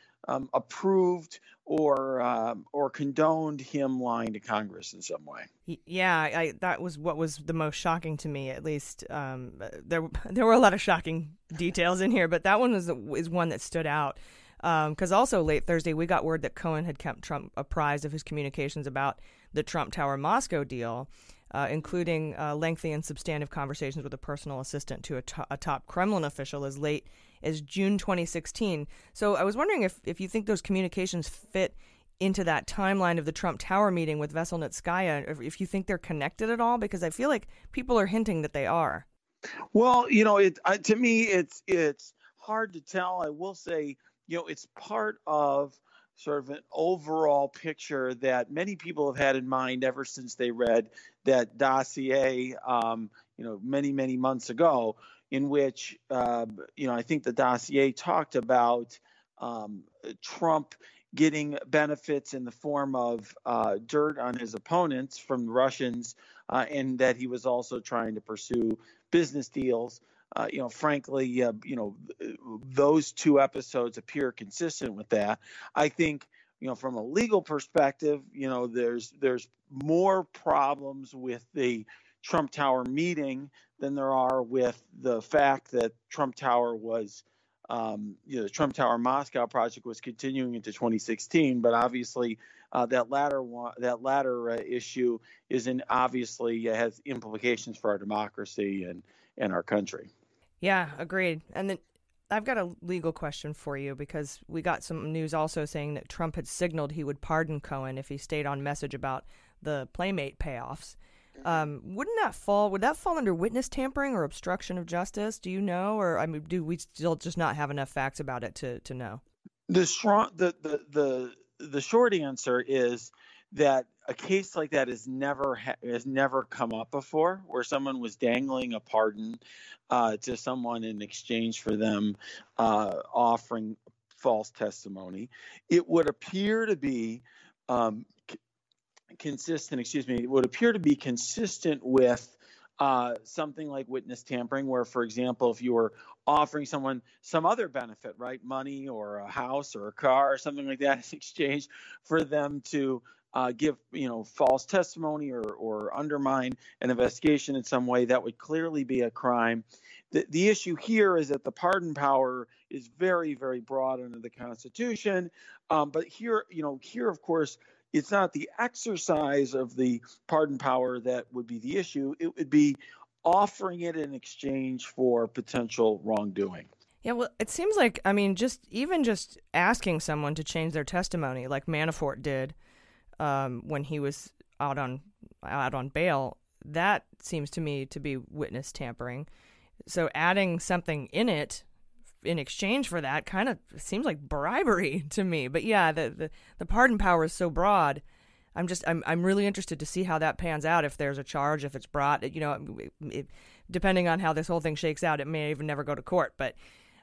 approved or condoned him lying to Congress in some way. Yeah, that was what was the most shocking to me, at least. There were a lot of shocking details in here, but that one is one that stood out. Because also late Thursday, we got word that Cohen had kept Trump apprised of his communications about the Trump Tower Moscow deal, including lengthy and substantive conversations with a personal assistant to a top Kremlin official as late as June 2016. So I was wondering if you think those communications fit into that timeline of the Trump Tower meeting with Veselnitskaya, if you think they're connected at all, because I feel like people are hinting that they are. Well, you know, to me, it's hard to tell. I will say, you know, it's part of sort of an overall picture that many people have had in mind ever since they read that dossier, you know, many months ago, in which, you know, I think the dossier talked about Trump getting benefits in the form of dirt on his opponents from the Russians, and that he was also trying to pursue business deals. You know, frankly, you know, those two episodes appear consistent with that. I think, you know, from a legal perspective, you know, there's more problems with the Trump Tower meeting than there are with the fact that Trump Tower was, you know, the Trump Tower Moscow project was continuing into 2016. But obviously, that latter issue is obviously has implications for our democracy and our country. Yeah, agreed. And then I've got a legal question for you, because we got some news also saying that Trump had signaled he would pardon Cohen if he stayed on message about the Playmate payoffs. Would that fall under witness tampering or obstruction of justice? Do you know, or I mean, do we still just not have enough facts about it to know? The short answer is that a case like that has never come up before, where someone was dangling a pardon to someone in exchange for them offering false testimony. It would appear to be consistent with something like witness tampering, where, for example, if you were offering someone some other benefit, right, money or a house or a car or something like that in exchange for them to give, you know, false testimony or undermine an investigation in some way, that would clearly be a crime. The issue here is that the pardon power is very, very broad under the Constitution. But here, you know, of course, it's not the exercise of the pardon power that would be the issue. It would be offering it in exchange for potential wrongdoing. Yeah, well, it seems like, I mean, just asking someone to change their testimony, like Manafort did when he was out on bail, that seems to me to be witness tampering. So adding something in it in exchange for that kind of seems like bribery to me. But yeah, the pardon power is so broad. I'm really interested to see how that pans out. If there's a charge, if it's brought, you know, depending on how this whole thing shakes out, it may even never go to court. But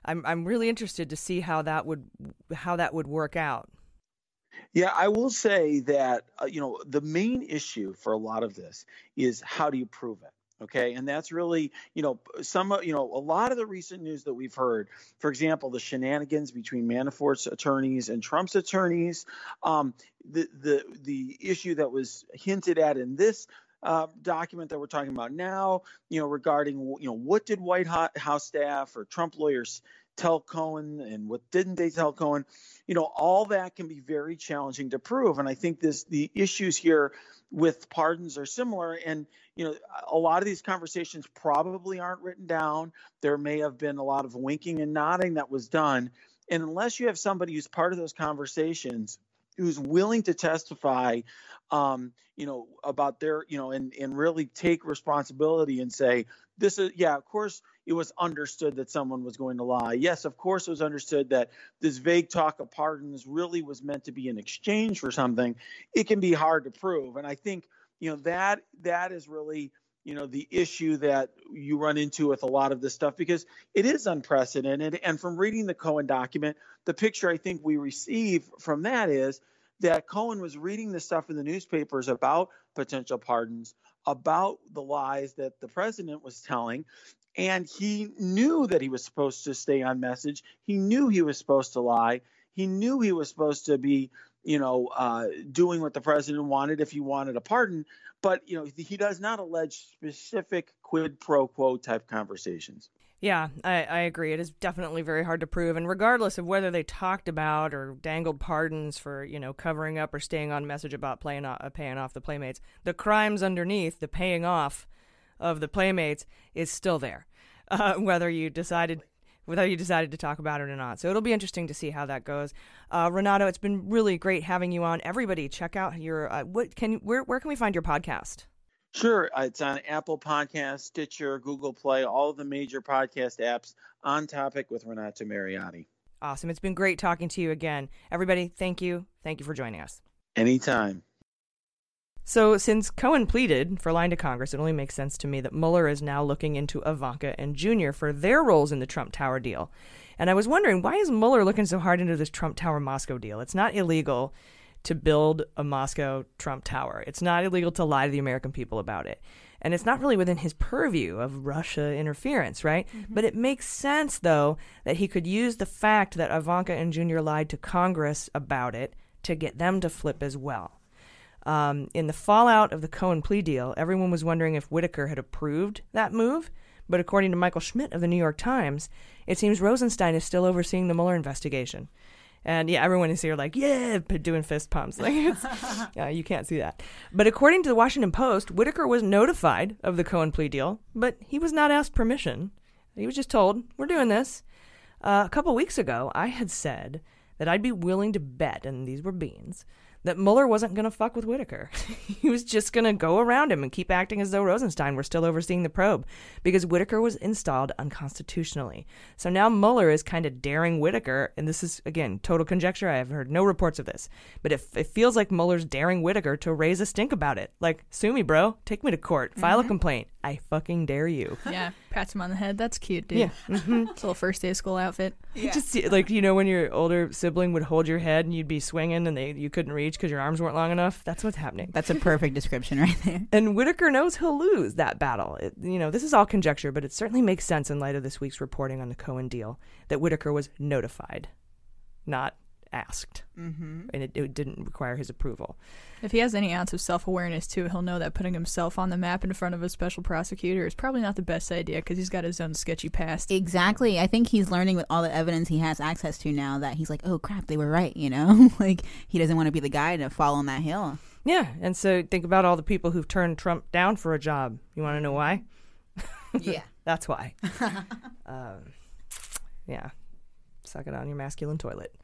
I'm really interested to see how that would work out. Yeah, I will say that you know, the main issue for a lot of this is, how do you prove it? OK, and that's really, you know, a lot of the recent news that we've heard, for example, the shenanigans between Manafort's attorneys and Trump's attorneys, the issue that was hinted at in this document that we're talking about now, you know, regarding, you know, what did White House staff or Trump lawyers tell Cohen and what didn't they tell Cohen? You know, all that can be very challenging to prove. And I think the issues here with pardons are similar. And, you know, a lot of these conversations probably aren't written down. There may have been a lot of winking and nodding that was done. And unless you have somebody who's part of those conversations who's willing to testify, you know, about their, you know, and really take responsibility and say, this is, yeah, of course, it was understood that someone was going to lie. Yes, of course, it was understood that this vague talk of pardons really was meant to be in exchange for something. It can be hard to prove. And I think, you know, that is really, you know, the issue that you run into with a lot of this stuff, because it is unprecedented. And from reading the Cohen document, the picture I think we receive from that is that Cohen was reading the stuff in the newspapers about potential pardons, about the lies that the president was telling. And he knew that he was supposed to stay on message. He knew he was supposed to lie. He knew he was supposed to be, you know, doing what the president wanted if he wanted a pardon. But, you know, he does not allege specific quid pro quo type conversations. Yeah, I agree. It is definitely very hard to prove. And regardless of whether they talked about or dangled pardons for, you know, covering up or staying on message about paying off the Playmates, the crimes underneath the paying off of the Playmates is still there. Whether you decided whether you decided to talk about it or not. So it'll be interesting to see how that goes. Renato, it's been really great having you on. Everybody, check out your where can we find your podcast? Sure. It's on Apple Podcasts, Stitcher, Google Play, all of the major podcast apps. On Topic with Renato Mariotti. Awesome. It's been great talking to you again. Everybody, thank you. Thank you for joining us. Anytime. So since Cohen pleaded for lying to Congress, it only makes sense to me that Mueller is now looking into Ivanka and Jr. for their roles in the Trump Tower deal. And I was wondering, why is Mueller looking so hard into this Trump Tower-Moscow deal? It's not illegal to build a Moscow Trump Tower. It's not illegal to lie to the American people about it. And it's not really within his purview of Russia interference, right? Mm-hmm. But it makes sense, though, that he could use the fact that Ivanka and Jr. lied to Congress about it to get them to flip as well. In the fallout of the Cohen plea deal, everyone was wondering if Whitaker had approved that move. But according to Michael Schmidt of the New York Times, it seems Rosenstein is still overseeing the Mueller investigation. And yeah, everyone is here like, yeah, doing fist pumps. Like, it's, you can't see that. But according to the Washington Post, Whitaker was notified of the Cohen plea deal, but he was not asked permission. He was just told, we're doing this. A couple weeks ago, I had said that I'd be willing to bet, and these were beans, that Mueller wasn't going to fuck with Whitaker. He was just going to go around him and keep acting as though Rosenstein were still overseeing the probe because Whitaker was installed unconstitutionally. So now Mueller is kind of daring Whitaker, and this is, again, total conjecture. I have heard no reports of this. But it feels like Mueller's daring Whitaker to raise a stink about it. Like, sue me, bro. Take me to court. File a complaint. I fucking dare you. Yeah, pats him on the head. That's cute, dude. Yeah. Mm-hmm. It's a little first day of school outfit. Yeah. Just, like, you know, when your older sibling would hold your head and you'd be swinging and you couldn't reach because your arms weren't long enough. That's what's happening. That's a perfect description right there. And Whitaker knows he'll lose that battle. This is all conjecture, but it certainly makes sense in light of this week's reporting on the Cohen deal that Whitaker was notified, not asked. Mm-hmm. And it didn't require his approval. If he has any ounce of self-awareness too, he'll know that putting himself on the map in front of a special prosecutor is probably not the best idea because he's got his own sketchy past. Exactly. I think he's learning with all the evidence he has access to now that he's like, oh crap, they were right, you know. Like, he doesn't want to be the guy to fall on that hill. Yeah. And so think about all the people who've turned Trump down for a job. You want to know why? Yeah. That's why. Yeah. Suck it on your masculine toilet.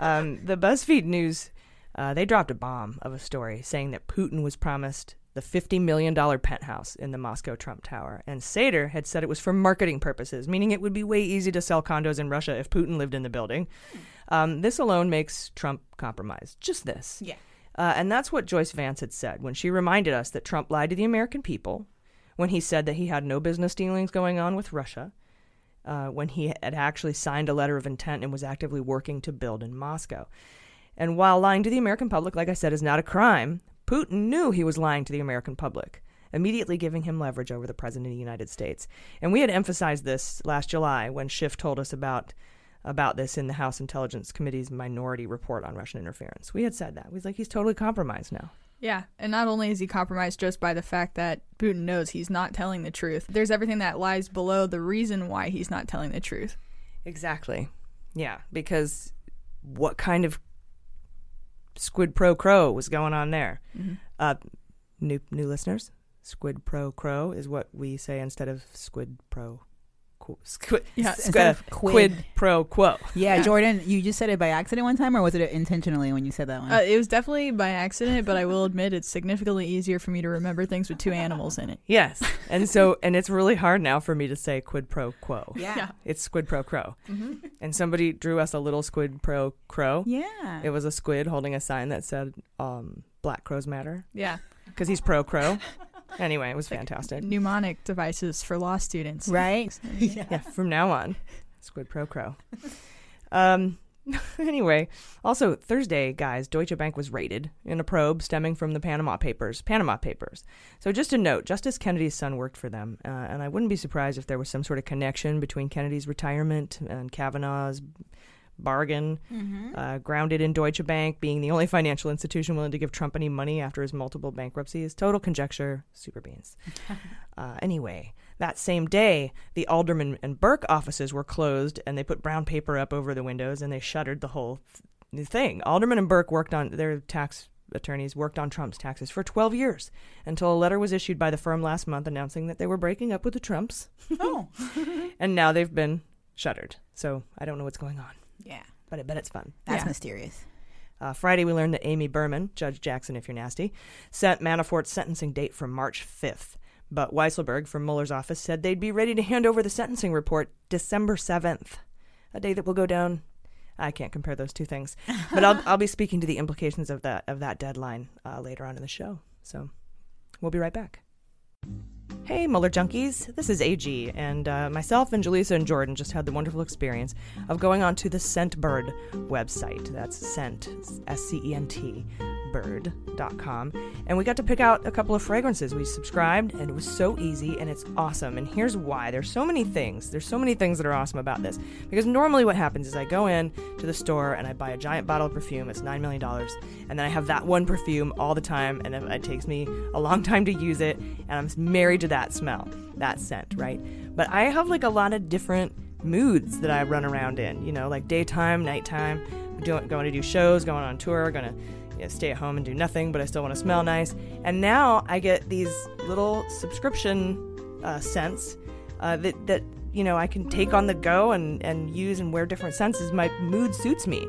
The BuzzFeed News, they dropped a bomb of a story saying that Putin was promised the $50 million penthouse in the Moscow Trump Tower. And Sater had said it was for marketing purposes, meaning it would be way easy to sell condos in Russia if Putin lived in the building. This alone makes Trump compromised. Just this. Yeah. And that's what Joyce Vance had said when she reminded us that Trump lied to the American people when he said that he had no business dealings going on with Russia. When he had actually signed a letter of intent and was actively working to build in Moscow. And while lying to the American public, like I said, is not a crime, Putin knew he was lying to the American public, immediately giving him leverage over the president of the United States. And we had emphasized this last July when Schiff told us about this in the House Intelligence Committee's minority report on Russian interference. We had said that. We was like, he's totally compromised now. Yeah, and not only is he compromised just by the fact that Putin knows he's not telling the truth, there's everything that lies below the reason why he's not telling the truth. Exactly. Yeah, because what kind of squid pro crow was going on there? Mm-hmm. New listeners, squid pro crow is what we say instead of squid pro quid pro quo. Yeah, Jordan, you just said it by accident one time, or was it intentionally when you said that one? It was definitely by accident, but I will admit it's significantly easier for me to remember things with two animals in it. Yes, and it's really hard now for me to say quid pro quo. Yeah. It's squid pro crow. Mm-hmm. And somebody drew us a little squid pro crow. Yeah. It was a squid holding a sign that said black crows matter. Yeah. Because he's pro crow. Anyway, it was fantastic. Like mnemonic devices for law students. Right? Yeah, from now on. Squid pro crow. Anyway, also Thursday, guys, Deutsche Bank was raided in a probe stemming from the Panama Papers. So just a note, Justice Kennedy's son worked for them, and I wouldn't be surprised if there was some sort of connection between Kennedy's retirement and Kavanaugh's bargain, grounded in Deutsche Bank being the only financial institution willing to give Trump any money after his multiple bankruptcies. Total conjecture, super beans. Anyway, that same day, the Alderman and Burke offices were closed, and they put brown paper up over the windows, and they shuttered the whole thing. Alderman and Burke worked on Trump's taxes for 12 years until a letter was issued by the firm last month announcing that they were breaking up with the Trumps. Oh. And now they've been shuttered. So I don't know what's going on. Yeah. But I bet it's fun. That's mysterious. Friday, we learned that Amy Berman, Judge Jackson, if you're nasty, sent Manafort's sentencing date for March 5th. But Weisselberg from Mueller's office said they'd be ready to hand over the sentencing report December 7th, a day that will go down. I can't compare those two things, but I'll be speaking to the implications of that deadline later on in the show. So we'll be right back. Hey, Mueller Junkies. This is AG, and myself and Julissa and Jordan just had the wonderful experience of going on to the Scentbird website. That's Scent, S-C-E-N-T, bird.com. And we got to pick out a couple of fragrances. We subscribed, and it was so easy, and it's awesome. And here's why. There's so many things that are awesome about this. Because normally what happens is I go in to the store, and I buy a giant bottle of perfume. It's $9 million. And then I have that one perfume all the time, and it takes me a long time to use it, and I'm married to that smell, that scent, right? But I have like a lot of different moods that I run around in, you know, like daytime, nighttime, going to do shows, going on tour, going to stay at home and do nothing, but I still want to smell nice. And now I get these little subscription scents that you know I can take on the go and use and wear different scents as my mood suits me.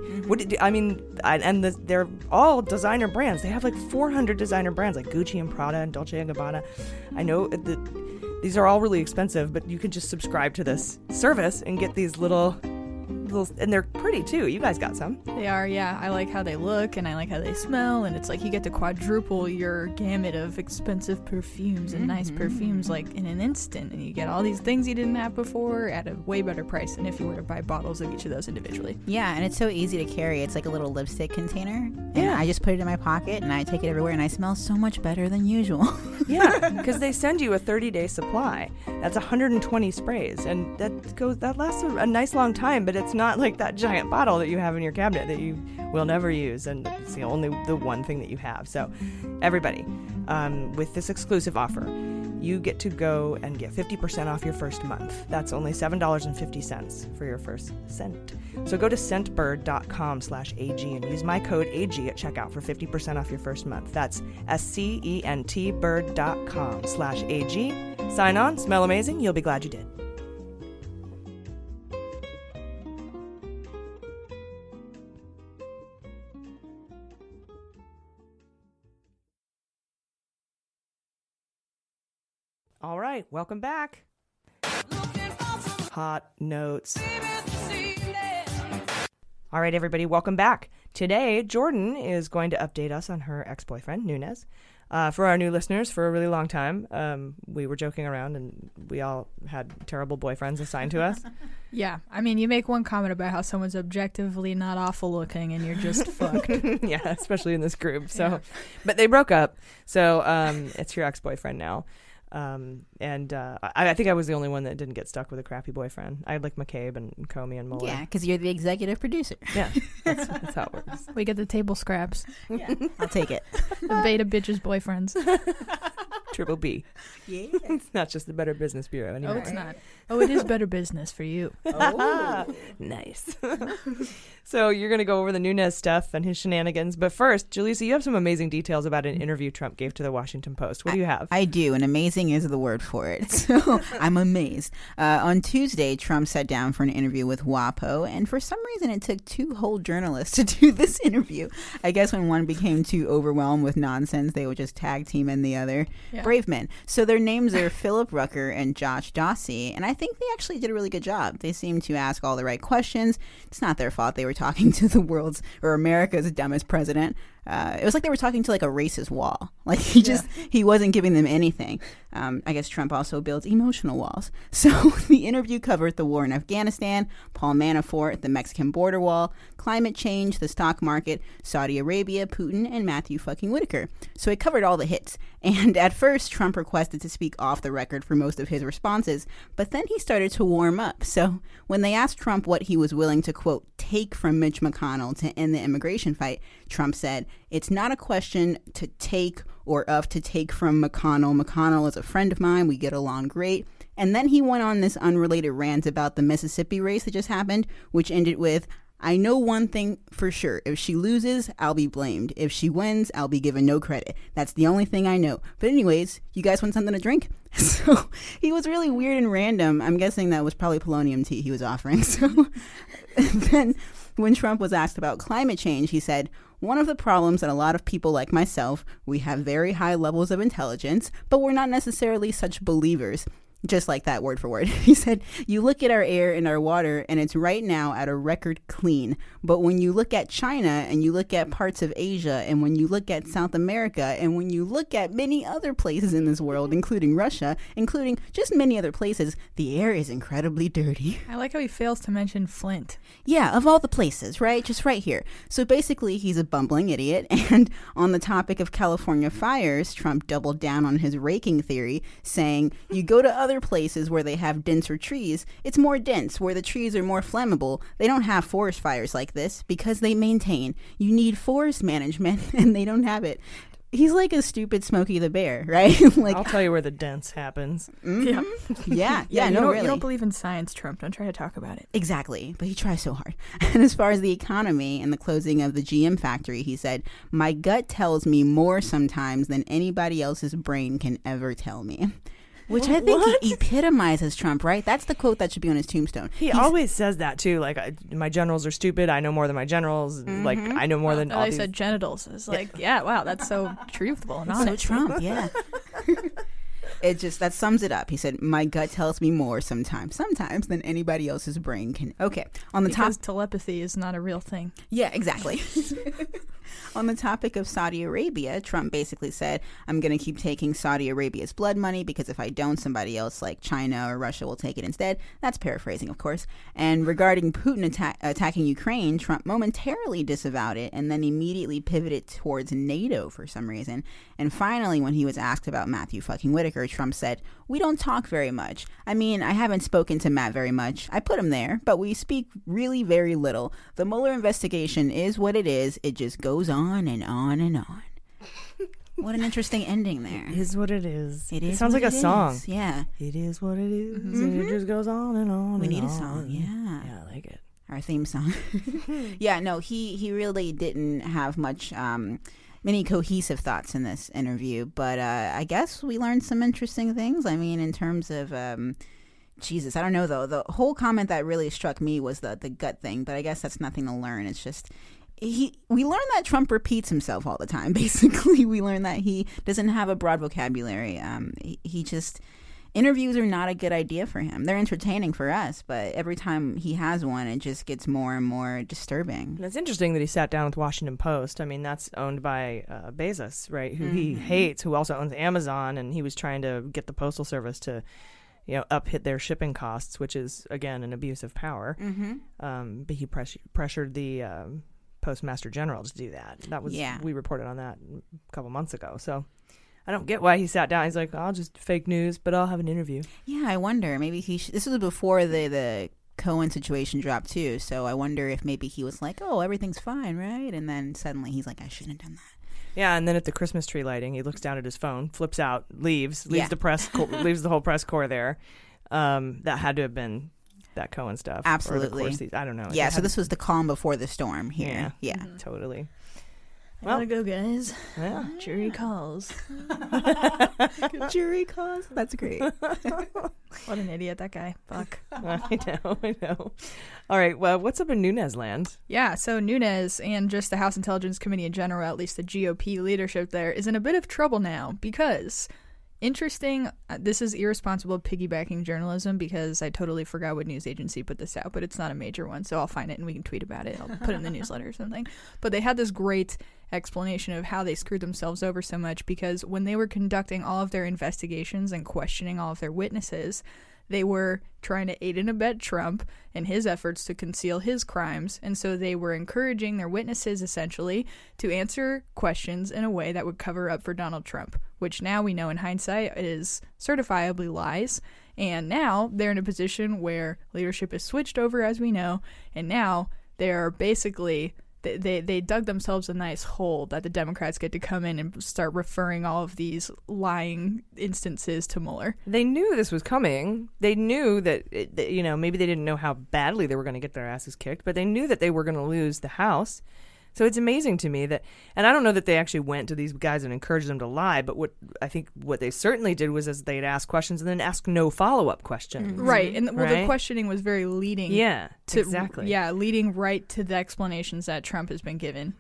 They're all designer brands. They have like 400 designer brands like Gucci and Prada and Dolce & Gabbana. I know that these are all really expensive, but you can just subscribe to this service and get these little, and they're pretty too. You guys got some. They are, yeah. I like how they look and I like how they smell, and it's like you get to quadruple your gamut of expensive perfumes and nice perfumes like in an instant, and you get all these things you didn't have before at a way better price than if you were to buy bottles of each of those individually. Yeah, and it's so easy to carry. It's like a little lipstick container, and I just put it in my pocket and I take it everywhere and I smell so much better than usual. Yeah, because they send you a 30-day supply. That's 120 sprays, and that lasts a nice long time, but it's not like that giant bottle that you have in your cabinet that you will never use, and it's the one thing that you have. So everybody, with this exclusive offer, you get to go and get 50% off your first month. That's only $7.50 for your first scent. So go to scentbird.com/AG and use my code AG at checkout for 50% off your first month. That's scentbird.com/AG. Sign on, smell amazing, you'll be glad you did. All right, welcome back. Hot notes. All right, everybody, welcome back. Today, Jordan is going to update us on her ex-boyfriend, Nunes. For our new listeners, for a really long time, we were joking around and we all had terrible boyfriends assigned to us. Yeah. I mean, you make one comment about how someone's objectively not awful looking and you're just fucked. Yeah, especially in this group. So, yeah. But they broke up. So it's your ex-boyfriend now. I think I was the only one that didn't get stuck with a crappy boyfriend. I had like McCabe and Comey and Mueller. Yeah, because you're the executive producer. Yeah, that's how it works. We get the table scraps. Yeah, I'll take it. The beta bitches boyfriends. Triple B. Yeah. It's not just the Better Business Bureau anymore. Oh, it's not. Oh, it is Better Business for you. Oh. Nice. So you're going to go over the Nunes stuff and his shenanigans. But first, Julissa, you have some amazing details about an interview Trump gave to the Washington Post. What do you have? I do. And amazing is the word for it. So I'm amazed. On Tuesday, Trump sat down for an interview with WAPO. And for some reason, it took two whole journalists to do this interview. I guess when one became too overwhelmed with nonsense, they would just tag team in the other. Yeah. Brave men. So their names are Philip Rucker and Josh Dossie, and I think they actually did a really good job. They seemed to ask all the right questions. It's not their fault they were talking to the world's or America's dumbest president. It was like they were talking to like a racist wall. Like he wasn't giving them anything. I guess Trump also builds emotional walls. So the interview covered the war in Afghanistan, Paul Manafort, the Mexican border wall, climate change, the stock market, Saudi Arabia, Putin, and Matthew fucking Whitaker. So it covered all the hits. And at first, Trump requested to speak off the record for most of his responses, but then he started to warm up. So when they asked Trump what he was willing to, quote, take from Mitch McConnell to end the immigration fight, Trump said, "It's not a question to take or of to take from McConnell. McConnell is a friend of mine. We get along great." And then he went on this unrelated rant about the Mississippi race that just happened, which ended with, I know one thing for sure. If she loses, I'll be blamed. If she wins, I'll be given no credit. That's the only thing I know. But anyways, you guys want something to drink? So he was really weird and random. I'm guessing that was probably polonium tea he was offering. So then when Trump was asked about climate change, he said, one of the problems that a lot of people like myself, we have very high levels of intelligence, but we're not necessarily such believers. Just like that, word for word. He said, you look at our air and our water, and it's right now at a record clean. But when you look at China, and you look at parts of Asia, and when you look at South America, and when you look at many other places in this world, including Russia, including just many other places, the air is incredibly dirty. I like how he fails to mention Flint. Yeah, of all the places, right? Just right here. So basically, he's a bumbling idiot. And on the topic of California fires, Trump doubled down on his raking theory, saying, you go to other places where they have denser trees, it's more dense, where the trees are more flammable. They don't have forest fires like this because they maintain. You need forest management and they don't have it. He's like a stupid Smokey the Bear, right? Like, I'll tell you where the dense happens. Mm-hmm. Yeah. Yeah, no, really. You don't believe in science, Trump. Don't try to talk about it. Exactly, but he tries so hard. And as far as the economy and the closing of the GM factory, he said, my gut tells me more sometimes than anybody else's brain can ever tell me. Which I think he epitomizes Trump, right? That's the quote that should be on his tombstone. He's always says that, too. Like, my generals are stupid. I know more than my generals. Mm-hmm. Like, I know more than all these. I said genitals. It's like, yeah, wow, that's so truthful and honest. So Trump, yeah. It just, that sums it up. He said, my gut tells me more sometimes than anybody else's brain can. Okay. On the top, telepathy is not a real thing. Yeah, exactly. On the topic of Saudi Arabia, Trump basically said, I'm going to keep taking Saudi Arabia's blood money because if I don't, somebody else like China or Russia will take it instead. That's paraphrasing, of course. And regarding Putin attacking Ukraine, Trump momentarily disavowed it and then immediately pivoted towards NATO for some reason. And finally, when he was asked about Matthew fucking Whitaker, Trump said, we don't talk very much. I mean, I haven't spoken to Matt very much. I put him there, but we speak really very little. The Mueller investigation is what it is. It just goes on and on and on. What an interesting ending there. It is what it is. It sounds like a song. Yeah. It is what it is. Mm-hmm. And it just goes on and on. We need a song. Yeah. Yeah, I like it. Our theme song. Yeah, no, he really didn't have much... many cohesive thoughts in this interview, but I guess we learned some interesting things. I mean, in terms of, Jesus, I don't know, though. The whole comment that really struck me was the gut thing, but I guess that's nothing to learn. It's just... We learn that Trump repeats himself all the time, basically. We learn that he doesn't have a broad vocabulary. He just... Interviews are not a good idea for him. They're entertaining for us, but every time he has one, it just gets more and more disturbing. And it's interesting that he sat down with Washington Post. I mean, that's owned by Bezos, right, who he hates, who also owns Amazon, and he was trying to get the Postal Service to, you know, up their shipping costs, which is, again, an abuse of power. Mm-hmm. But he pressured the... Postmaster General to do that. That was We reported on that a couple months ago. So I don't get why he sat down. He's like, I'll just fake news, but I'll have an interview. Yeah, I wonder. Maybe he. This was before the Cohen situation dropped too. So I wonder if maybe he was like, oh, everything's fine, right? And then suddenly he's like, I shouldn't have done that. Yeah, and then at the Christmas tree lighting, he looks down at his phone, flips out, leaves the press, leaves the whole press corps there. That had to have been. That Cohen stuff. Absolutely. I don't know. Yeah, so this was the calm before the storm here. Yeah. Mm-hmm. Totally. Well, I gotta go, guys. Yeah. Jury calls. Jury calls? That's great. What an idiot, that guy. Fuck. I know. All right, well, what's up in Nunes land? Yeah, so Nunes and just the House Intelligence Committee in general, at least the GOP leadership there, is in a bit of trouble now because... Interesting. This is irresponsible piggybacking journalism because I totally forgot what news agency put this out, but it's not a major one, so I'll find it and we can tweet about it. I'll put it in the newsletter or something. But they had this great explanation of how they screwed themselves over so much because when they were conducting all of their investigations and questioning all of their witnesses, they were trying to aid and abet Trump and his efforts to conceal his crimes. And so they were encouraging their witnesses, essentially, to answer questions in a way that would cover up for Donald Trump, which now we know in hindsight is certifiably lies. And now they're in a position where leadership is switched over, as we know. And now they're basically... they dug themselves a nice hole that the Democrats get to come in and start referring all of these lying instances to Mueller. They knew this was coming. They knew that, you know, maybe they didn't know how badly they were going to get their asses kicked, but they knew that they were going to lose the House. So it's amazing to me that, and I don't know that they actually went to these guys and encouraged them to lie, but what I think what they certainly did was as they'd ask questions and then ask no follow-up questions. Right. And well, the questioning was very leading. Yeah, exactly. Yeah, leading right to the explanations that Trump has been given,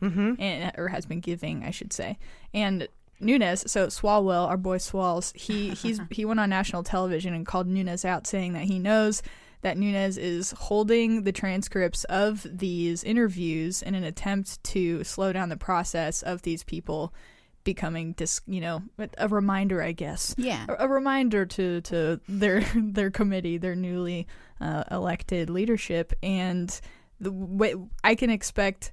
or has been giving, I should say. And Nunes, so Swalwell, our boy Swalls, he went on national television and called Nunes out, saying that he knows that Nunes is holding the transcripts of these interviews in an attempt to slow down the process of these people becoming, a reminder, I guess. Yeah. A reminder to their committee, their newly elected leadership. And the way I can expect,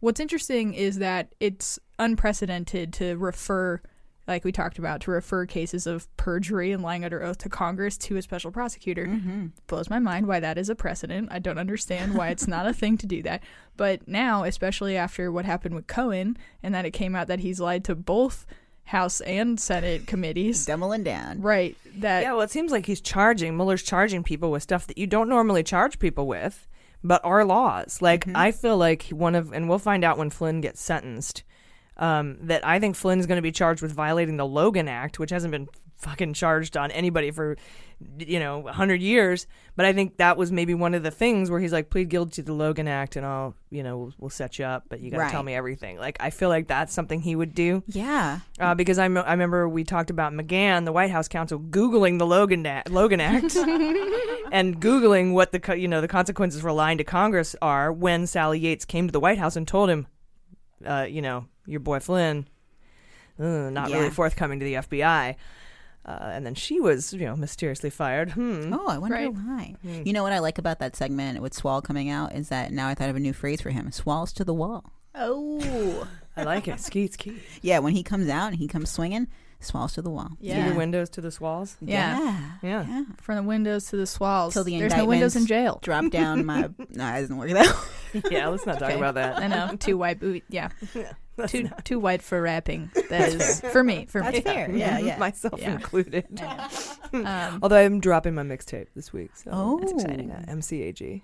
what's interesting is that it's unprecedented to refer, like we talked about, to refer cases of perjury and lying under oath to Congress to a special prosecutor. Mm-hmm. Blows my mind why that is a precedent. I don't understand why it's not a thing to do that. But now, especially after what happened with Cohen, and that it came out that he's lied to both House and Senate committees. Dumbling down. Right. It seems like Mueller's charging people with stuff that you don't normally charge people with, but are laws. Like, I feel like and we'll find out when Flynn gets sentenced, that I think Flynn's going to be charged with violating the Logan Act, which hasn't been fucking charged on anybody for, 100 years. But I think that was maybe one of the things where he's like, plead guilty to the Logan Act and I'll, we'll set you up, but you got to tell me everything. Like, I feel like that's something he would do. Yeah. Because I remember we talked about McGahn, the White House counsel, Googling the Logan Act and Googling what the, the consequences for lying to Congress are when Sally Yates came to the White House and told him, your boy Flynn, not really forthcoming to the FBI. And then she was, mysteriously fired. Oh, I wonder why. You know what I like about that segment with Swall coming out is that now I thought of a new phrase for him. Swall's to the wall. Oh. I like it. Skeet. Yeah, when he comes out and he comes swinging, swalls to the wall. Yeah. Through the windows to the swalls? Yeah. From the windows to the swalls. Till the There's no windows in jail. Drop down my... No, it doesn't work that way. Yeah, let's not talk about that. I know. Too white. Yeah. Too white for rapping. That is fair. for me. That's fair. Yeah. Myself included. Although I'm dropping my mixtape this week, so that's exciting. MCAG.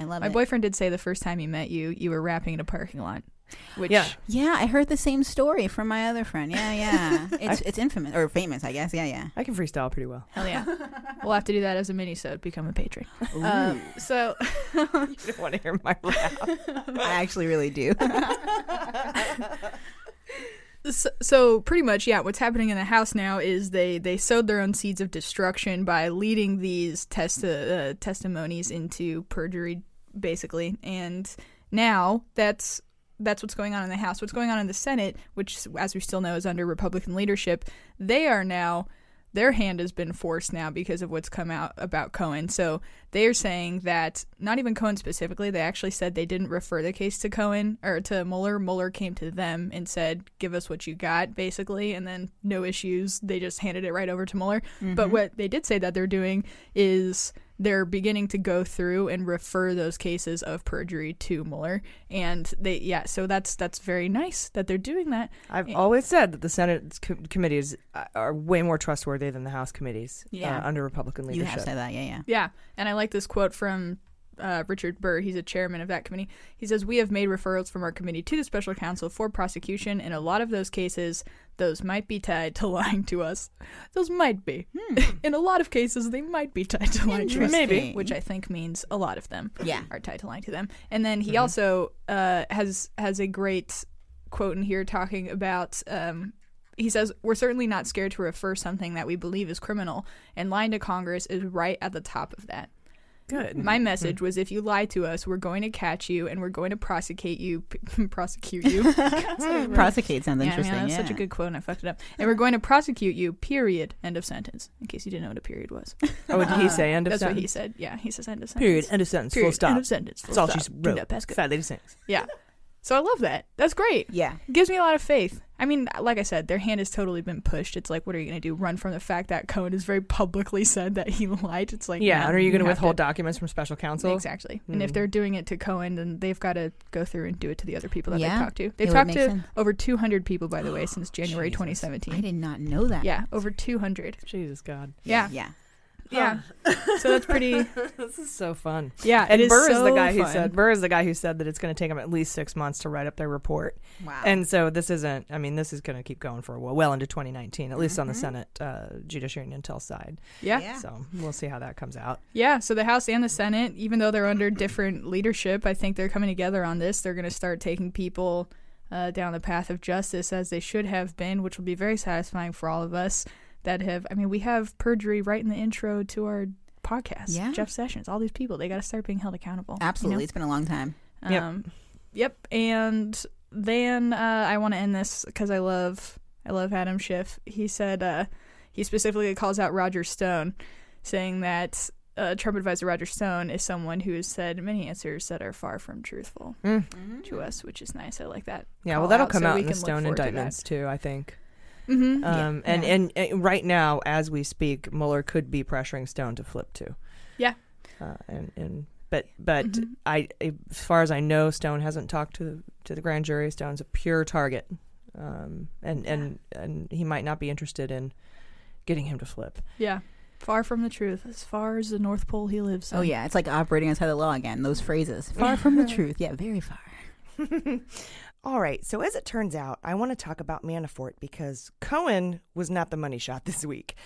I love it. My boyfriend did say the first time he met you, you were rapping in a parking lot. Which, yeah, I heard the same story from my other friend. Yeah. It's infamous or famous, I guess. Yeah. I can freestyle pretty well. Hell yeah. We'll have to do that as a mini-sode. Become a patron. So you don't want to hear my laugh. I actually really do. So pretty much, what's happening in the House now is they sowed their own seeds of destruction by leading these testimonies into perjury, basically, and now that's what's going on in the House. What's going on in the Senate, which, as we still know, is under Republican leadership, they are now, their hand has been forced now because of what's come out about Cohen. So they are saying that, not even Cohen specifically, they actually said they didn't refer the case to Cohen or to Mueller. Mueller came to them and said, give us what you got, basically, and then no issues. They just handed it right over to Mueller. Mm-hmm. But what they did say that they're doing is they're beginning to go through and refer those cases of perjury to Mueller. And they, so that's very nice that they're doing that. I've always said that the Senate committees are way more trustworthy than the House committees under Republican leadership. You have said that, yeah. Yeah, and I like this quote from Richard Burr. He's a chairman of that committee. He says, we have made referrals from our committee to the special counsel for prosecution. In a lot of those cases, those might be tied to lying to us. Those might be. In a lot of cases, they might be tied to lying to us. Maybe. Which I think means a lot of them are tied to lying to them. And then he also has a great quote in here talking about... He says, we're certainly not scared to refer something that we believe is criminal, and lying to Congress is right at the top of that. Good. My message was, if you lie to us, we're going to catch you and we're going to prosecute you. Prosecute sounds interesting. I mean, that's such a good quote and I fucked it up. And we're going to prosecute you, period, end of sentence. In case you didn't know what a period was. Oh, did he say end of sentence? That's what he said. Yeah, he says end of sentence. Period, end of sentence, period, full stop. End of sentence, full stop. That's all she wrote. Fat lady sentence. Yeah. So I love that. That's great. Yeah. Gives me a lot of faith. I mean, like I said, their hand has totally been pushed. It's like, what are you going to do? Run from the fact that Cohen has very publicly said that he lied? It's like, yeah, and are you going to withhold documents from special counsel? Exactly. Mm. And if they're doing it to Cohen, then they've got to go through and do it to the other people that they've talked to. They've talked to over 200 people, by the way, since January 2017. I did not know that. Yeah, over 200. Jesus, God. Yeah. Yeah. Yeah. So that's pretty. This is so fun. Yeah, and Burr is the guy who said that it's going to take them at least 6 months to write up their report. Wow. And so this isn't. I mean, this is going to keep going for a while, well into 2019, at least on the Senate Judiciary and Intel side. Yeah. So we'll see how that comes out. Yeah. So the House and the Senate, even though they're under different leadership, I think they're coming together on this. They're going to start taking people down the path of justice as they should have been, which will be very satisfying for all of us. We have perjury right in the intro to our podcast. Yeah. Jeff Sessions, all these people, they got to start being held accountable. Absolutely. You know? It's been a long time. Yep. And then I want to end this because I love Adam Schiff. He said, he specifically calls out Roger Stone, saying that Trump advisor Roger Stone is someone who has said many answers that are far from truthful to us, which is nice. I like that. Yeah, well, that'll come out in the Stone indictments, too, I think. Mm-hmm. And right now, as we speak, Mueller could be pressuring Stone to flip too. Yeah. But as far as I know, Stone hasn't talked to the grand jury. Stone's a pure target, and he might not be interested in getting him to flip. Yeah. Far from the truth, as far as the North Pole he lives on. Oh yeah, it's like operating outside the law again. Those phrases, far from the truth. Yeah, very far. All right, so as it turns out, I want to talk about Manafort because Cohen was not the money shot this week,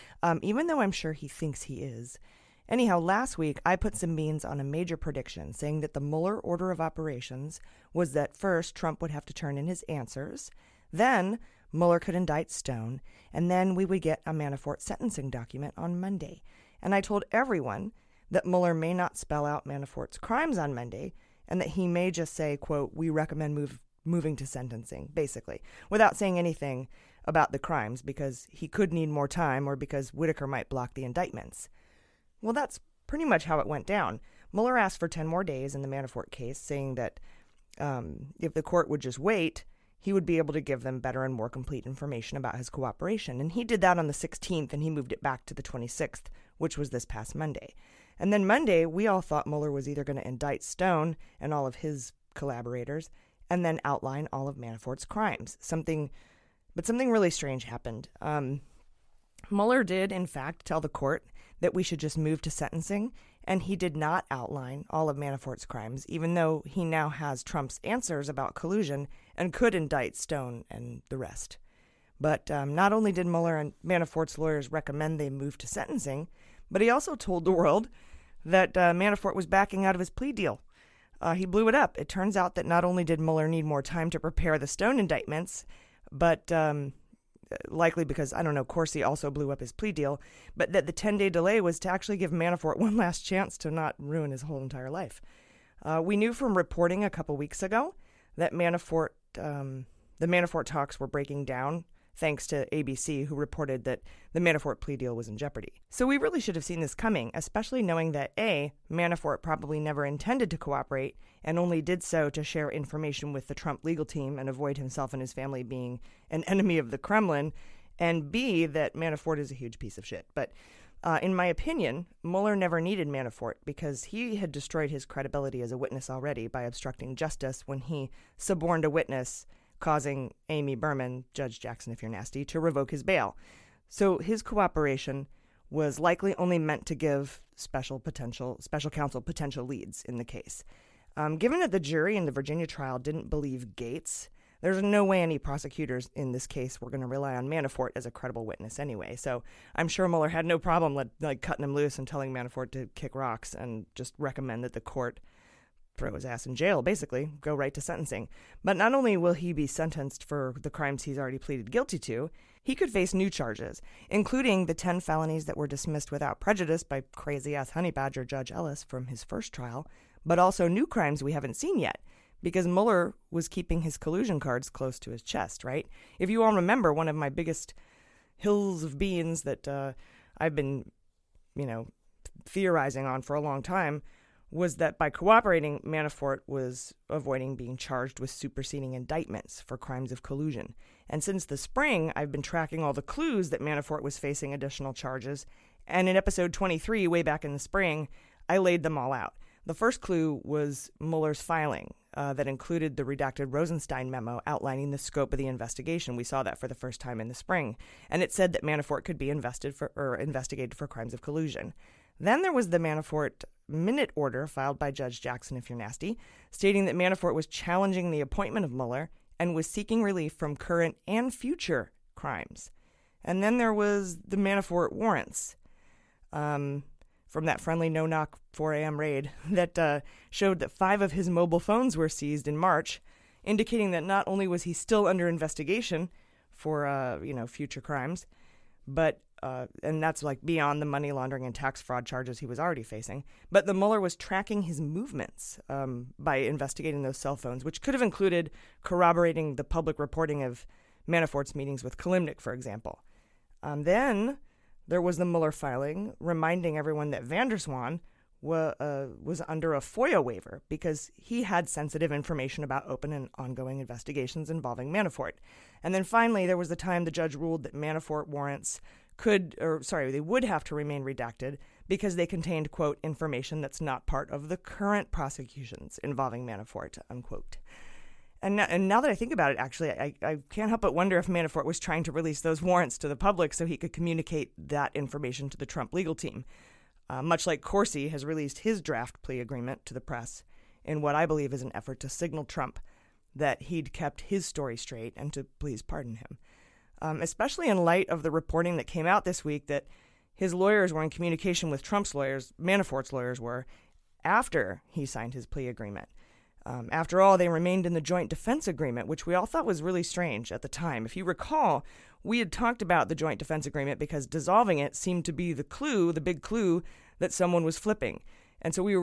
even though I'm sure he thinks he is. Anyhow, last week, I put some beans on a major prediction, saying that the Mueller order of operations was that first Trump would have to turn in his answers, then Mueller could indict Stone, and then we would get a Manafort sentencing document on Monday. And I told everyone that Mueller may not spell out Manafort's crimes on Monday, and that he may just say, quote, we recommend moving to sentencing, basically, without saying anything about the crimes because he could need more time or because Whitaker might block the indictments. Well, that's pretty much how it went down. Mueller asked for 10 more days in the Manafort case, saying that if the court would just wait, he would be able to give them better and more complete information about his cooperation. And he did that on the 16th, and he moved it back to the 26th, which was this past Monday. And then Monday, we all thought Mueller was either going to indict Stone and all of his collaborators and then outline all of Manafort's crimes. Something really strange happened. Mueller did, in fact, tell the court that we should just move to sentencing, and he did not outline all of Manafort's crimes, even though he now has Trump's answers about collusion and could indict Stone and the rest. But not only did Mueller and Manafort's lawyers recommend they move to sentencing, but he also told the world that Manafort was backing out of his plea deal. He blew it up. It turns out that not only did Mueller need more time to prepare the Stone indictments, but likely because, Corsi also blew up his plea deal, but that the 10-day delay was to actually give Manafort one last chance to not ruin his whole entire life. We knew from reporting a couple weeks ago that the Manafort talks were breaking down, thanks to ABC, who reported that the Manafort plea deal was in jeopardy. So we really should have seen this coming, especially knowing that, A, Manafort probably never intended to cooperate and only did so to share information with the Trump legal team and avoid himself and his family being an enemy of the Kremlin, and B, that Manafort is a huge piece of shit. But in my opinion, Mueller never needed Manafort because he had destroyed his credibility as a witness already by obstructing justice when he suborned a witness causing Amy Berman, Judge Jackson, if you're nasty, to revoke his bail. So his cooperation was likely only meant to give special counsel potential leads in the case. Given that the jury in the Virginia trial didn't believe Gates, there's no way any prosecutors in this case were going to rely on Manafort as a credible witness anyway. So I'm sure Mueller had no problem cutting him loose and telling Manafort to kick rocks and just recommend that the court throw his ass in jail, basically, go right to sentencing. But not only will he be sentenced for the crimes he's already pleaded guilty to, he could face new charges, including the 10 felonies that were dismissed without prejudice by crazy-ass honey badger Judge Ellis from his first trial, but also new crimes we haven't seen yet, because Mueller was keeping his collusion cards close to his chest, right? If you all remember, one of my biggest hills of beans that I've been, theorizing on for a long time was that by cooperating, Manafort was avoiding being charged with superseding indictments for crimes of collusion. And since the spring, I've been tracking all the clues that Manafort was facing additional charges. And in episode 23, way back in the spring, I laid them all out. The first clue was Mueller's filing that included the redacted Rosenstein memo outlining the scope of the investigation. We saw that for the first time in the spring. And it said that Manafort could be investigated for crimes of collusion. Then there was the Manafort minute order filed by Judge Jackson, if you're nasty, stating that Manafort was challenging the appointment of Mueller and was seeking relief from current and future crimes. And then there was the Manafort warrants from that friendly no-knock 4 a.m. raid that showed that 5 of his mobile phones were seized in March, indicating that not only was he still under investigation for future crimes, but and that's like beyond the money laundering and tax fraud charges he was already facing. But the Mueller was tracking his movements by investigating those cell phones, which could have included corroborating the public reporting of Manafort's meetings with Kilimnik, for example. Then there was the Mueller filing reminding everyone that VanderSwan was under a FOIA waiver because he had sensitive information about open and ongoing investigations involving Manafort. And then finally, there was the time the judge ruled that Manafort warrants they would have to remain redacted because they contained, quote, information that's not part of the current prosecutions involving Manafort, unquote. And now that I think about it, actually, I can't help but wonder if Manafort was trying to release those warrants to the public so he could communicate that information to the Trump legal team, much like Corsi has released his draft plea agreement to the press in what I believe is an effort to signal Trump that he'd kept his story straight and to please pardon him. Especially in light of the reporting that came out this week that his lawyers were in communication with Trump's lawyers, Manafort's lawyers were, after he signed his plea agreement. After all, they remained in the joint defense agreement, which we all thought was really strange at the time. If you recall, we had talked about the joint defense agreement because dissolving it seemed to be the big clue that someone was flipping. And so they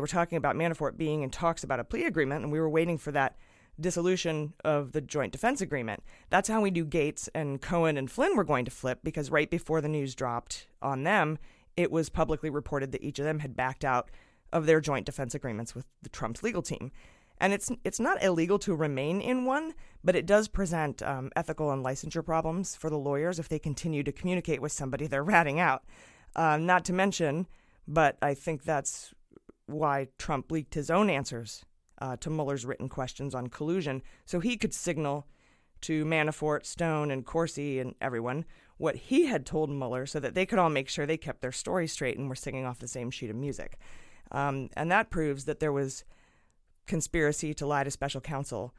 were talking about Manafort being in talks about a plea agreement, and we were waiting for that dissolution of the joint defense agreement. That's how we knew Gates and Cohen and Flynn were going to flip, because right before the news dropped on them, it was publicly reported that each of them had backed out of their joint defense agreements with the Trump's legal team. And it's not illegal to remain in one, but it does present ethical and licensure problems for the lawyers if they continue to communicate with somebody they're ratting out. Not to mention, but I think that's why Trump leaked his own answers to Mueller's written questions on collusion, so he could signal to Manafort, Stone, and Corsi and everyone what he had told Mueller so that they could all make sure they kept their story straight and were singing off the same sheet of music. And that proves that there was conspiracy to lie to special counsel.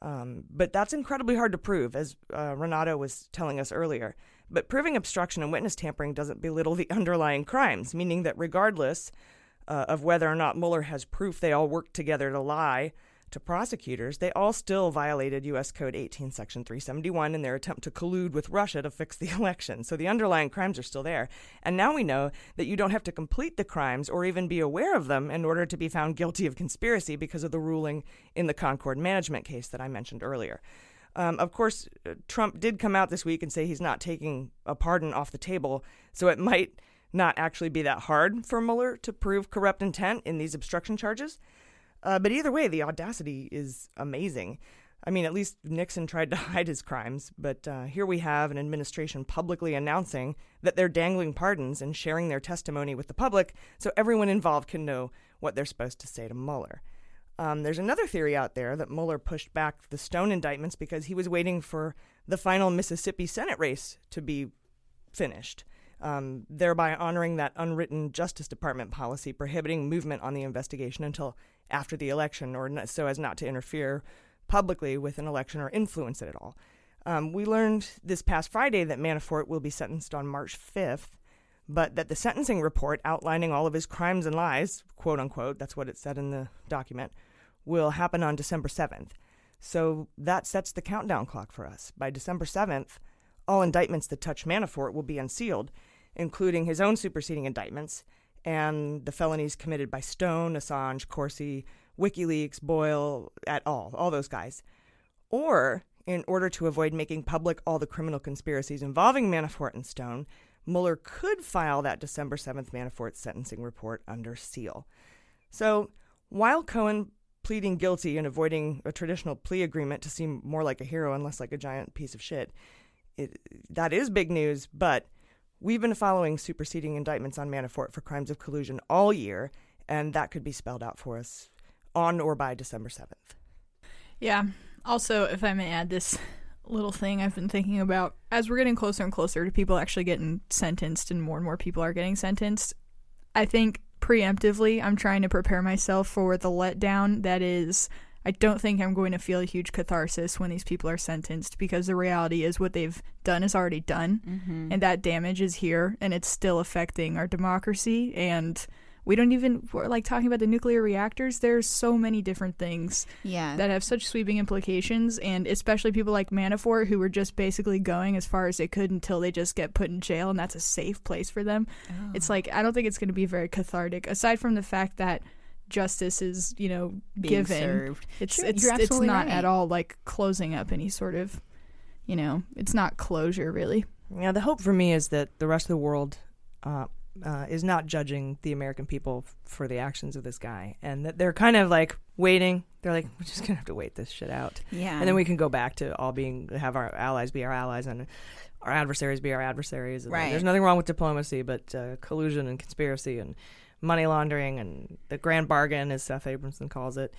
But that's incredibly hard to prove, as Renato was telling us earlier. But proving obstruction and witness tampering doesn't belittle the underlying crimes, meaning that regardless of whether or not Mueller has proof they all worked together to lie to prosecutors, they all still violated U.S. Code 18, Section 371 in their attempt to collude with Russia to fix the election. So the underlying crimes are still there. And now we know that you don't have to complete the crimes or even be aware of them in order to be found guilty of conspiracy because of the ruling in the Concord Management case that I mentioned earlier. Of course, Trump did come out this week and say he's not taking a pardon off the table, so it might not actually be that hard for Mueller to prove corrupt intent in these obstruction charges. But either way, the audacity is amazing. I mean, at least Nixon tried to hide his crimes, but here we have an administration publicly announcing that they're dangling pardons and sharing their testimony with the public so everyone involved can know what they're supposed to say to Mueller. There's another theory out there that Mueller pushed back the Stone indictments because he was waiting for the final Mississippi Senate race to be finished, thereby honoring that unwritten Justice Department policy prohibiting movement on the investigation until after the election, or so as not to interfere publicly with an election or influence it at all. We learned this past Friday that Manafort will be sentenced on March 5th, but that the sentencing report outlining all of his crimes and lies, quote unquote, that's what it said in the document, will happen on December 7th. So that sets the countdown clock for us. By December 7th, all indictments that touch Manafort will be unsealed, including his own superseding indictments and the felonies committed by Stone, Assange, Corsi, WikiLeaks, Boyle, et al., all those guys. Or, in order to avoid making public all the criminal conspiracies involving Manafort and Stone, Mueller could file that December 7th Manafort sentencing report under seal. So while Cohen pleading guilty and avoiding a traditional plea agreement to seem more like a hero and less like a giant piece of shit, that is big news, but we've been following superseding indictments on Manafort for crimes of collusion all year, and that could be spelled out for us on or by December 7th. Yeah. Also, if I may add this little thing I've been thinking about, as we're getting closer and closer to people actually getting sentenced and more people are getting sentenced, I think preemptively I'm trying to prepare myself for the letdown that is, I don't think I'm going to feel a huge catharsis when these people are sentenced, because the reality is what they've done is already done, and that damage is here, and it's still affecting our democracy, and we don't even, we're like talking about the nuclear reactors, there's so many different things that have such sweeping implications, and especially people like Manafort, who were just basically going as far as they could until they just get put in jail, and that's a safe place for them. Oh. It's like, I don't think it's going to be very cathartic, aside from the fact that justice is, you know, being given. Served. It's not right at all like closing up any sort of, you know, it's not closure really. Yeah, the hope for me is that the rest of the world is not judging the American people for the actions of this guy, and that they're kind of like waiting. They're like, we're just gonna have to wait this shit out, and then we can go back to all being, have our allies be our allies and our adversaries be our adversaries. And there's nothing wrong with diplomacy, but collusion and conspiracy and money laundering and the grand bargain, as Seth Abramson calls it.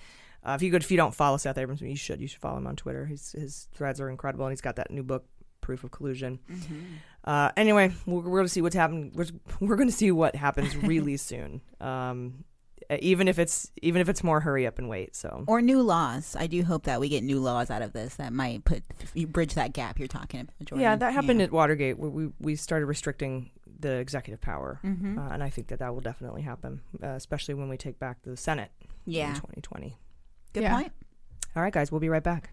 If you don't follow Seth Abramson, you should. You should follow him on Twitter. His threads are incredible, and he's got that new book, Proof of Collusion. Anyway, we're going to see what's happened. We're going to see what happens really soon. Even if it's more hurry up and wait. So, or new laws. I do hope that we get new laws out of this that might bridge that gap you're talking about, Jordan. Yeah, that happened at Watergate, where we started restricting the executive power, and I think that will definitely happen, especially when we take back the Senate in 2020. Good point. All right, guys, we'll be right back.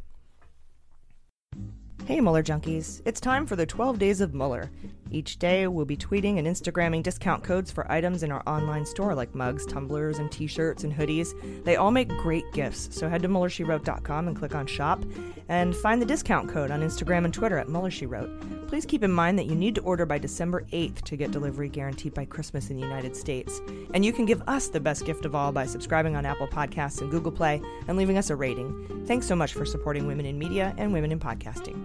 Hey, Mueller junkies. It's time for the 12 Days of Mueller. Each day, we'll be tweeting and Instagramming discount codes for items in our online store like mugs, tumblers, and t-shirts and hoodies. They all make great gifts, so head to MuellerSheWrote.com and click on Shop, and find the discount code on Instagram and Twitter at MuellerSheWrote. Please keep in mind that you need to order by December 8th to get delivery guaranteed by Christmas in the United States. And you can give us the best gift of all by subscribing on Apple Podcasts and Google Play and leaving us a rating. Thanks so much for supporting women in media and women in podcasting.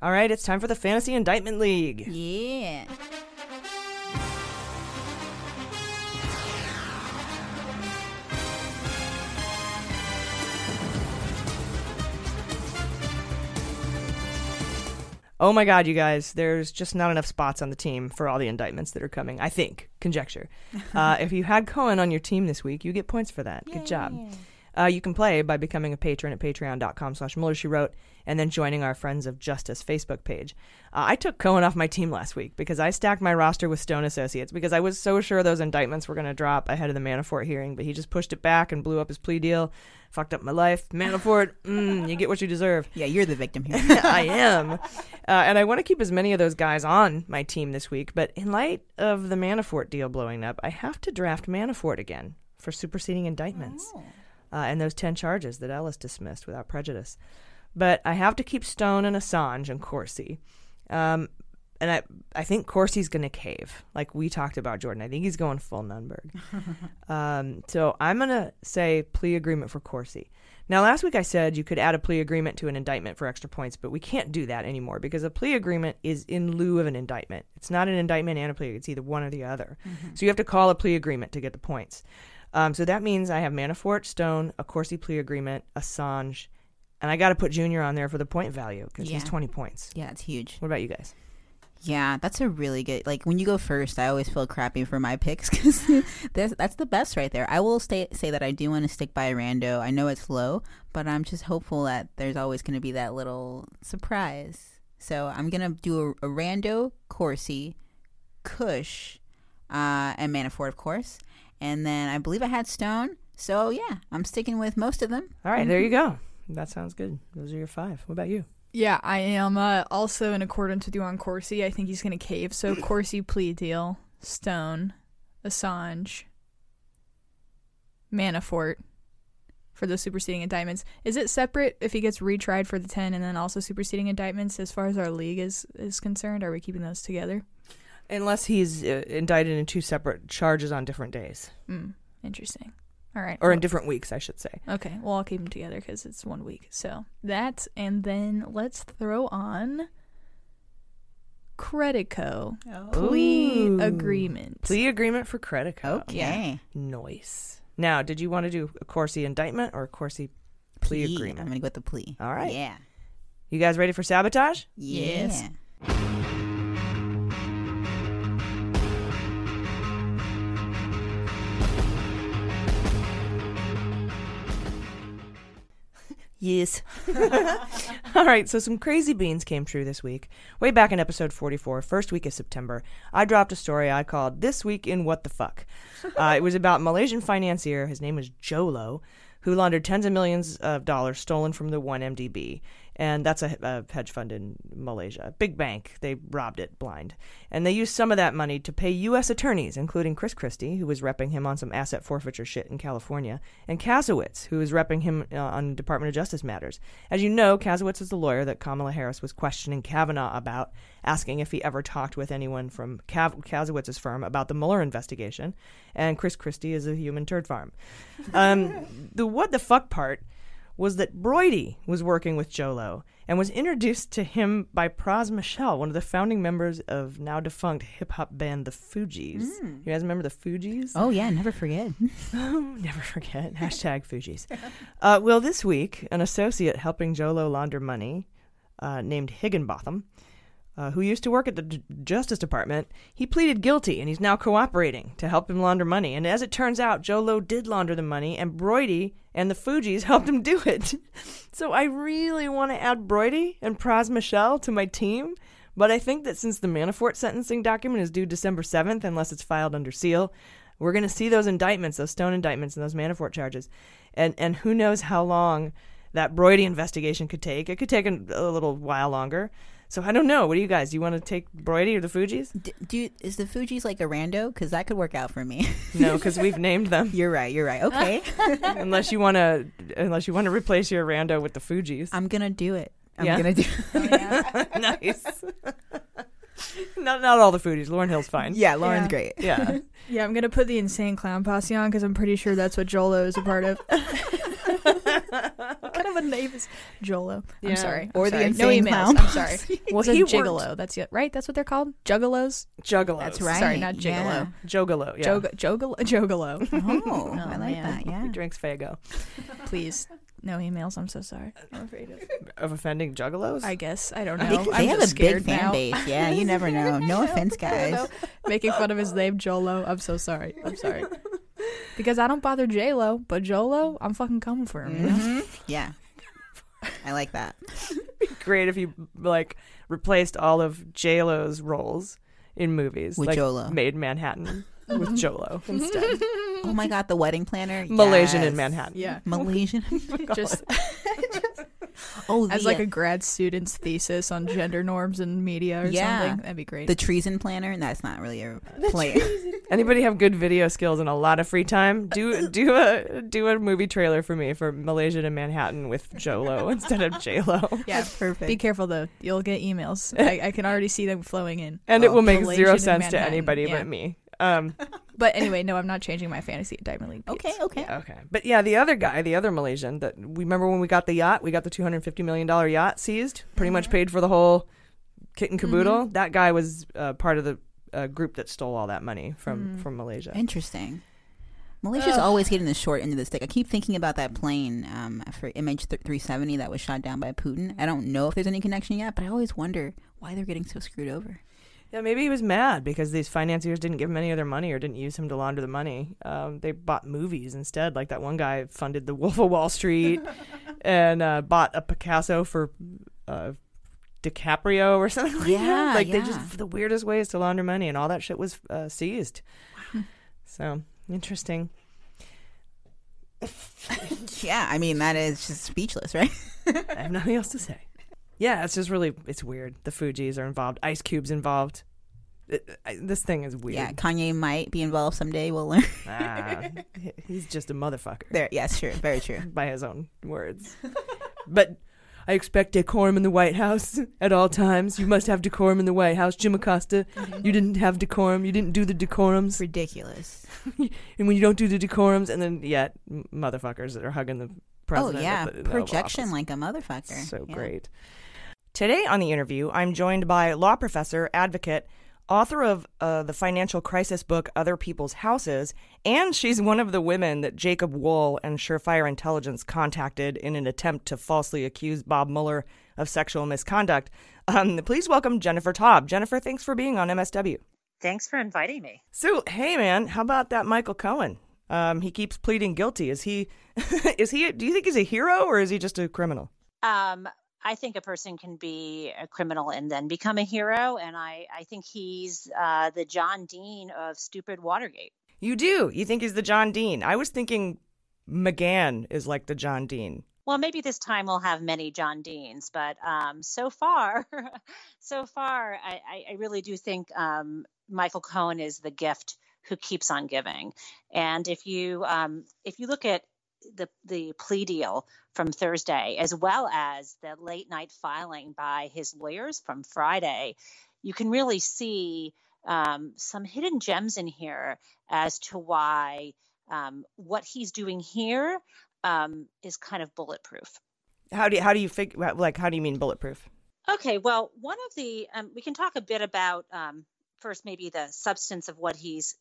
All right, it's time for the Fantasy Indictment League. Yeah. Oh my God, you guys, there's just not enough spots on the team for all the indictments that are coming, I think. Conjecture. If you had Cohen on your team this week, you get points for that. Yay. Good job. You can play by becoming a patron at patreon.com/MuellerSheWrote and then joining our Friends of Justice Facebook page. I took Cohen off my team last week because I stacked my roster with Stone Associates because I was so sure those indictments were going to drop ahead of the Manafort hearing, but he just pushed it back and blew up his plea deal. Fucked up my life. Manafort, you get what you deserve. Yeah, you're the victim here. I am. And I want to keep as many of those guys on my team this week, but in light of the Manafort deal blowing up, I have to draft Manafort again for superseding indictments. Oh. And those 10 charges that Ellis dismissed without prejudice. But I have to keep Stone and Assange and Corsi. And I think Corsi's going to cave, like we talked about, Jordan. I think he's going full Nunberg. So I'm going to say plea agreement for Corsi. Now, last week I said you could add a plea agreement to an indictment for extra points, but we can't do that anymore because a plea agreement is in lieu of an indictment. It's not an indictment and a plea. It's either one or the other. So you have to call a plea agreement to get the points. So that means I have Manafort, Stone, a Corsi plea agreement, Assange, and I got to put Junior on there for the point value because he's 20 points. Yeah, it's huge. What about you guys? Yeah, that's a really good, like when you go first, I always feel crappy for my picks because that's the best right there. I will say that I do want to stick by Rando. I know it's low, but I'm just hopeful that there's always going to be that little surprise. So I'm going to do a Rando, Corsi, Cush, and Manafort, of course. And then I believe I had Stone. So, yeah, I'm sticking with most of them. All right, there you go. That sounds good. Those are your five. What about you? Yeah, I am also in accordance with you on Corsi. I think he's going to cave. So, Corsi plea deal, Stone, Assange, Manafort for those superseding indictments. Is it separate if he gets retried for the 10 and then also superseding indictments as far as our league is concerned? Are we keeping those together? Unless he's indicted in two separate charges on different days. Interesting. All right. Or in different weeks, I should say. Okay. Well, I'll keep them together because it's 1 week. So that, and then let's throw on Credico. Oh. Plea agreement. Plea agreement for Credico. Okay. Nice. Now, did you want to do a Corsi indictment or a Corsi plea agreement? I'm going to go with the plea. All right. Yeah. You guys ready for sabotage? Yes. Yeah. Yes. All right, so some crazy beans came true this week. Way back in episode 44, first week of September, I dropped a story I called This Week in What the Fuck. It was about Malaysian financier, his name was Jolo, who laundered tens of millions of dollars stolen from the 1MDB. And that's a hedge fund in Malaysia. Big bank. They robbed it blind. And they used some of that money to pay U.S. attorneys, including Chris Christie, who was repping him on some asset forfeiture shit in California, and Kasowitz, who was repping him on Department of Justice matters. As you know, Kasowitz is the lawyer that Kamala Harris was questioning Kavanaugh about, asking if he ever talked with anyone from Kasowitz's firm about the Mueller investigation. And Chris Christie is a human turd farm. The what the fuck part was that Broidy was working with Jolo and was introduced to him by Pras Michel, one of the founding members of now-defunct hip-hop band The Fugees. You guys remember The Fugees? Oh, yeah, never forget. Never forget. Hashtag Fugees. Well, this week, an associate helping Jolo launder money named Higginbotham, who used to work at the Justice Department, he pleaded guilty, and he's now cooperating to help him launder money. And as it turns out, Jolo did launder the money, and Broidy and the Fugees helped him do it. So I really want to add Broidy and Pras Michel to my team, but I think that since the Manafort sentencing document is due December 7th, unless it's filed under seal, we're going to see those indictments, those Stone indictments and those Manafort charges. And who knows how long that Broidy investigation could take. It could take a little while longer. So I don't know. What do you guys? Do you want to take Broidy or the Fugees? Is the Fugees like a rando? Because that could work out for me. No, because we've named them. You're right. Okay. Unless you want to replace your rando with the Fugees. I'm gonna do it. Oh, yeah. Nice. Not all the Fugees. Lauryn Hill's fine. Yeah, Lauryn's great. Yeah. Yeah, I'm gonna put the Insane Clown Posse on because I'm pretty sure that's what Jolo is a part of. What kind of a name is Jolo? Yeah. I'm sorry. Or the Insane Clown. I'm sorry. Was he Gigolo? That's it, right? That's what they're called? Juggalos. That's right. Sorry, not Gigolo. Yeah. Jogolo. Yeah. Jogolo. Oh, I like that. Yeah. He drinks Faygo. Please. No emails. I'm so sorry. I'm afraid of offending juggalos? I guess. I don't know. I have a big fan base. Yeah, you never know. No offense, guys. Making fun of his name, Jolo. I'm sorry. Because I don't bother J-Lo, but Jolo, I'm fucking coming for him. You know? Yeah. I like that. It'd be great if you replaced all of J-Lo's roles in movies. With Jolo. Made Manhattan. With Jolo instead. Oh my God, the wedding planner. Malaysian in Manhattan. Yeah. Malaysian. As a grad student's thesis on gender norms and media or something. That'd be great. The treason planner. That's not really a plan. Anybody have good video skills and a lot of free time? Do a movie trailer for me for Malaysian in Manhattan with Jolo instead of J-Lo. Yeah, that's perfect. Be careful though. You'll get emails. I can already see them flowing in. And it will make Malaysian zero sense to anybody but me. But anyway, no, I'm not changing my fantasy indictment league. Okay. But yeah, the other guy, the other Malaysian, that we remember when we got the yacht, we got the $250 million yacht seized, pretty much paid for the whole kit and caboodle. Mm-hmm. That guy was part of the group that stole all that money from Malaysia. Interesting. Malaysia's always getting the short end of the stick. I keep thinking about that plane for MH370 that was shot down by Putin. I don't know if there's any connection yet, but I always wonder why they're getting so screwed over. Yeah, maybe he was mad because these financiers didn't give him any of their money or didn't use him to launder the money. They bought movies instead. Like that one guy funded The Wolf of Wall Street and bought a Picasso for DiCaprio or something like that. They just, the weirdest ways to launder money, and all that shit was seized. Wow. So, interesting. Yeah, I mean, that is just speechless, right? I have nothing else to say. Yeah, it's just really, it's weird. The Fugees are involved. Ice Cube's involved. This thing is weird. Yeah, Kanye might be involved someday. We'll learn. He's just a motherfucker. Yes, sure. Very true. By his own words. But I expect decorum in the White House at all times. You must have decorum in the White House. Jim Acosta, you didn't have decorum. You didn't do the decorums. Ridiculous. And when you don't do the decorums, and then, yeah, motherfuckers that are hugging the president. Oh, yeah. Projection like a motherfucker. So great. Today on The Interview, I'm joined by law professor, advocate, author of the financial crisis book, Other People's Houses, and she's one of the women that Jacob Wool and Surefire Intelligence contacted in an attempt to falsely accuse Bob Mueller of sexual misconduct. Please welcome Jennifer Taub. Jennifer, thanks for being on MSW. Thanks for inviting me. So, hey, man, how about that Michael Cohen? He keeps pleading guilty. Is he? Do you think he's a hero or is he just a criminal? I think a person can be a criminal and then become a hero. And I think he's the John Dean of stupid Watergate. You do? You think he's the John Dean? I was thinking McGahn is like the John Dean. Well, maybe this time we'll have many John Deans. But so far, I really do think Michael Cohen is the gift who keeps on giving. And if you look at the plea deal from Thursday, as well as the late night filing by his lawyers from Friday, you can really see some hidden gems in here as to why what he's doing here is kind of bulletproof. How do you mean bulletproof? Okay, well, one of the we can talk a bit about first maybe the substance of what he's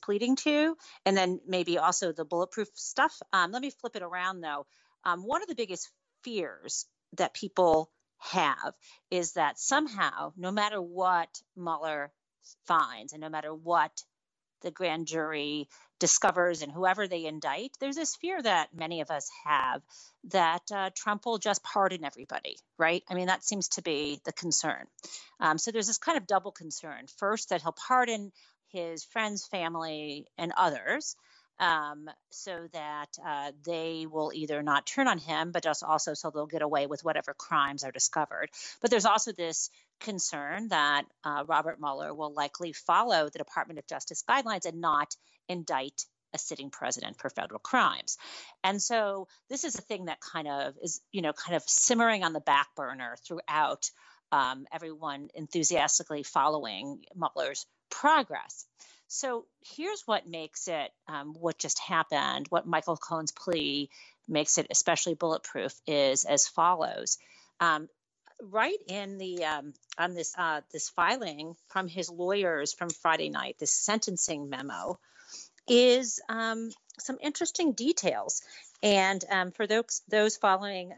pleading to, and then maybe also the bulletproof stuff. Let me flip it around, though. One of the biggest fears that people have is that somehow, no matter what Mueller finds and no matter what the grand jury discovers and whoever they indict, there's this fear that many of us have that Trump will just pardon everybody, right? I mean, that seems to be the concern. So there's this kind of double concern. First, that he'll pardon his friends, family, and others, so that they will either not turn on him, but just also so they'll get away with whatever crimes are discovered. But there's also this concern that Robert Mueller will likely follow the Department of Justice guidelines and not indict a sitting president for federal crimes. And so this is a thing that kind of is, kind of simmering on the back burner throughout everyone enthusiastically following Mueller's progress. So here's what makes it, what just happened, what Michael Cohen's plea makes it especially bulletproof is as follows. Right in the on this this filing from his lawyers from Friday night, this sentencing memo is some interesting details. And for those following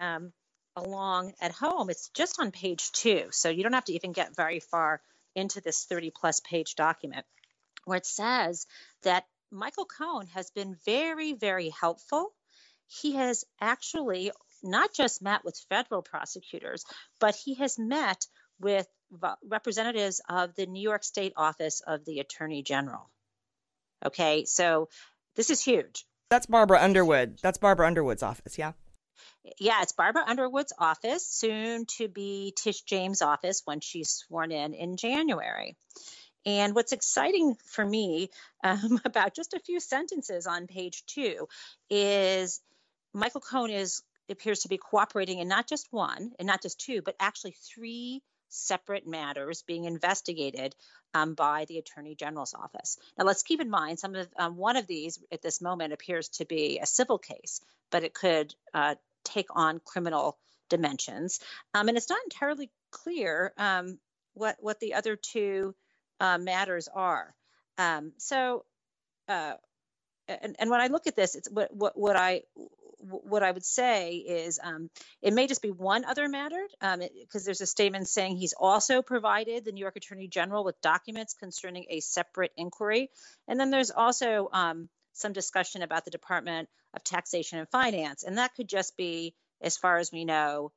along at home, it's just on page 2, so you don't have to even get very far into this 30-plus page document, where it says that Michael Cohen has been very, very helpful. He has actually not just met with federal prosecutors, but he has met with representatives of the New York State Office of the Attorney General. Okay, so this is huge. That's Barbara Underwood. That's Barbara Underwood's office, yeah? Yeah, it's Barbara Underwood's office, soon to be Tish James' office when she's sworn in January. And what's exciting for me about just a few sentences on page 2 is Michael Cohen appears to be cooperating in not just one and not just two, but actually 3 separate matters being investigated by the Attorney General's office. Now, let's keep in mind some of one of these at this moment appears to be a civil case, but it could take on criminal dimensions. And it's not entirely clear what the other 2 matters are. And when I look at this, it's what I would say is it may just be one other matter because there's a statement saying he's also provided the New York Attorney General with documents concerning a separate inquiry. And then there's also some discussion about the Department of Taxation and Finance. And that could just be, as far as we know,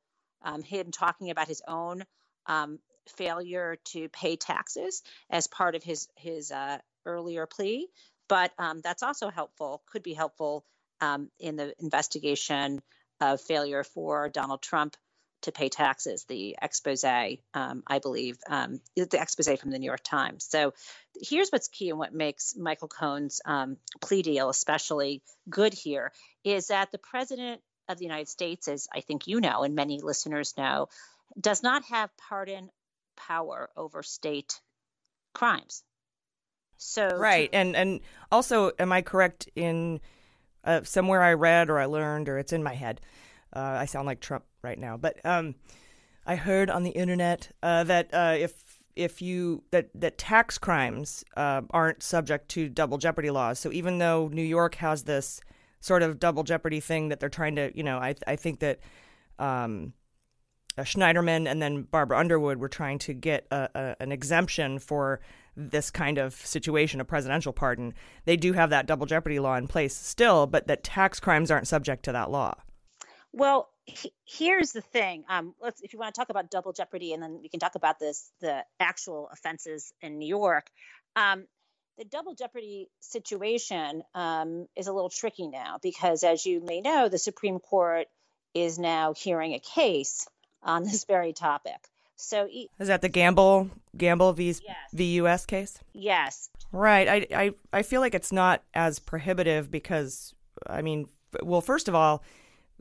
him talking about his own failure to pay taxes as part of his earlier plea. But that's also could be helpful in the investigation of failure for Donald Trump to pay taxes, the expose, I believe, the expose from the New York Times. So here's what's key and what makes Michael Cohen's plea deal especially good here is that the president of the United States, as I think you know and many listeners know, does not have pardon power over state crimes. So right. And also, am I correct in somewhere I read or I learned or it's in my head? I sound like Trump right now, but I heard on the internet that if tax crimes aren't subject to double jeopardy laws. So even though New York has this sort of double jeopardy thing that they're trying to, you know, I think that Schneiderman and then Barbara Underwood were trying to get an exemption for this kind of situation, a presidential pardon. They do have that double jeopardy law in place still, but that tax crimes aren't subject to that law. Well, here's the thing. If you want to talk about double jeopardy, and then we can talk about the actual offenses in New York. The double jeopardy situation is a little tricky now because, as you may know, the Supreme Court is now hearing a case on this very topic. So is that the Gamble v. U.S. case? Yes. Right. I feel like it's not as prohibitive because, I mean, well, first of all,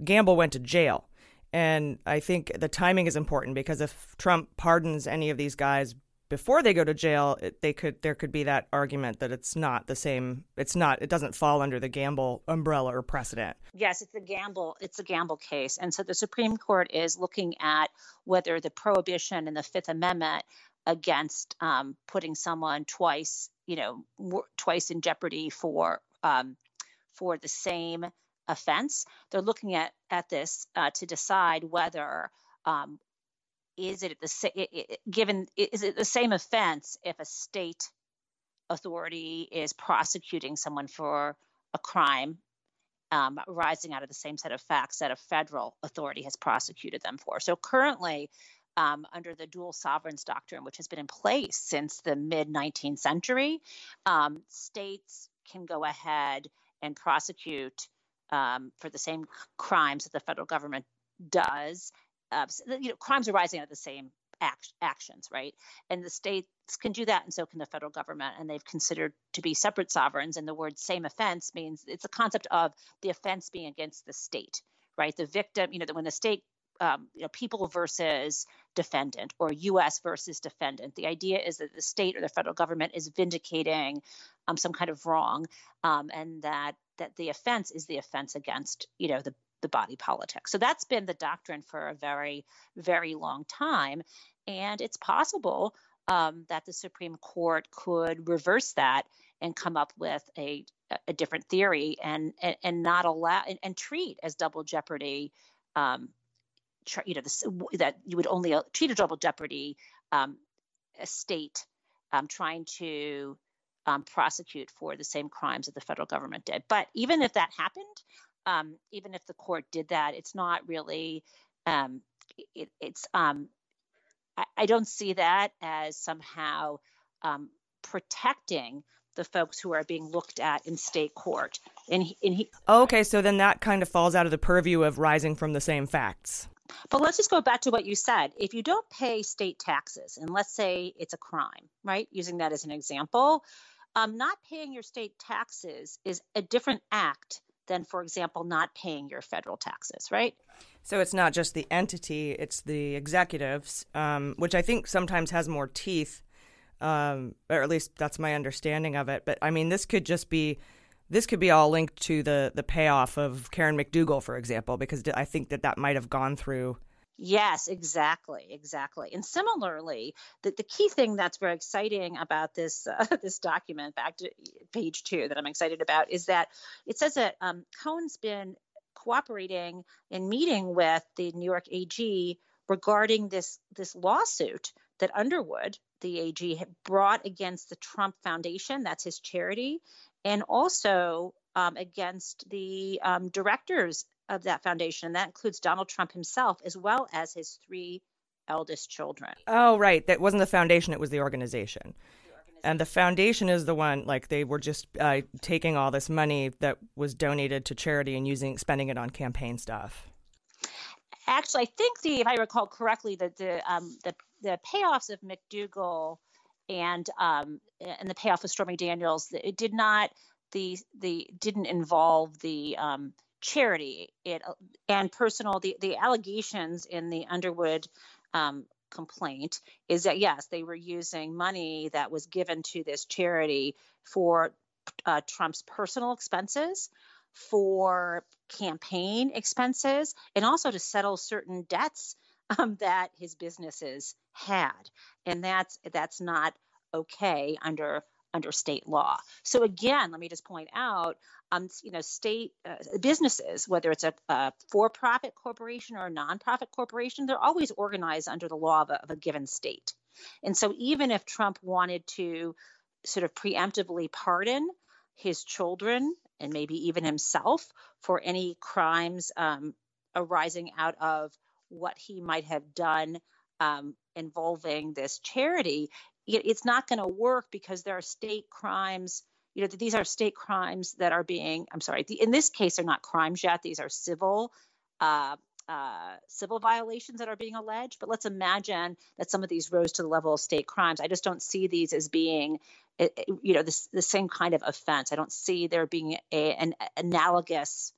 Gamble went to jail. And I think the timing is important because if Trump pardons any of these guys before they go to jail, there could be that argument that it's not the same. It doesn't fall under the Gamble umbrella or precedent. Yes, it's the Gamble case. And so the Supreme Court is looking at whether the prohibition in the Fifth Amendment against putting someone twice in jeopardy for the same offense. They're looking at this to decide whether is it the same offense if a state authority is prosecuting someone for a crime arising out of the same set of facts that a federal authority has prosecuted them for. So currently, under the dual sovereigns doctrine, which has been in place since the mid-19th century, states can go ahead and prosecute for the same crimes that the federal government does, crimes arising out of the same actions, right? And the states can do that, and so can the federal government, and they've considered to be separate sovereigns. And the word "same offense" means it's a concept of the offense being against the state, right? The victim, when the state, people versus defendant, or U.S. versus defendant. The idea is that the state or the federal government is vindicating some kind of wrong, and that the offense is the offense against, the body politic. So that's been the doctrine for a very, very long time. And it's possible that the Supreme Court could reverse that and come up with a different theory and not allow and treat as double jeopardy, that you would only treat a double jeopardy a state trying to prosecute for the same crimes that the federal government did. But even if that happened, even if the court did that, it's not really, I don't see that as somehow protecting the folks who are being looked at in state court. Okay, so then that kind of falls out of the purview of rising from the same facts. But let's just go back to what you said. If you don't pay state taxes, and let's say it's a crime, right? Using that as an example, not paying your state taxes is a different act than, for example, not paying your federal taxes, right? So it's not just the entity, it's the executives, which I think sometimes has more teeth, or at least that's my understanding of it. But I mean, this could be all linked to the payoff of Karen McDougal, for example, because I think that might have gone through. Yes, exactly. And similarly, the key thing that's very exciting about this document, back to page 2, that I'm excited about, is that it says that Cohen's been cooperating and meeting with the New York AG regarding this lawsuit that Underwood, the AG, had brought against the Trump Foundation, that's his charity, and also against the directors of that foundation. And that includes Donald Trump himself, as well as his 3 eldest children. Oh, right. That wasn't the foundation. It was the organization. And the foundation is the one, like, they were just taking all this money that was donated to charity and spending it on campaign stuff. Actually, I think if I recall correctly, that the payoffs of McDougal and the payoff of Stormy Daniels, it didn't involve the charity and personal. The allegations in the Underwood complaint is that, yes, they were using money that was given to this charity for Trump's personal expenses, for campaign expenses, and also to settle certain debts that his businesses had. And that's not okay under state law. So again, let me just point out, state businesses, whether it's a for-profit corporation or a nonprofit corporation, they're always organized under the law of a given state. And so even if Trump wanted to sort of preemptively pardon his children and maybe even himself for any crimes arising out of what he might have done involving this charity, it's not going to work because there are state crimes. These are state crimes that are being, in this case, they're not crimes yet. These are civil violations that are being alleged. But let's imagine that some of these rose to the level of state crimes. I just don't see these as being, the same kind of offense. I don't see there being an analogous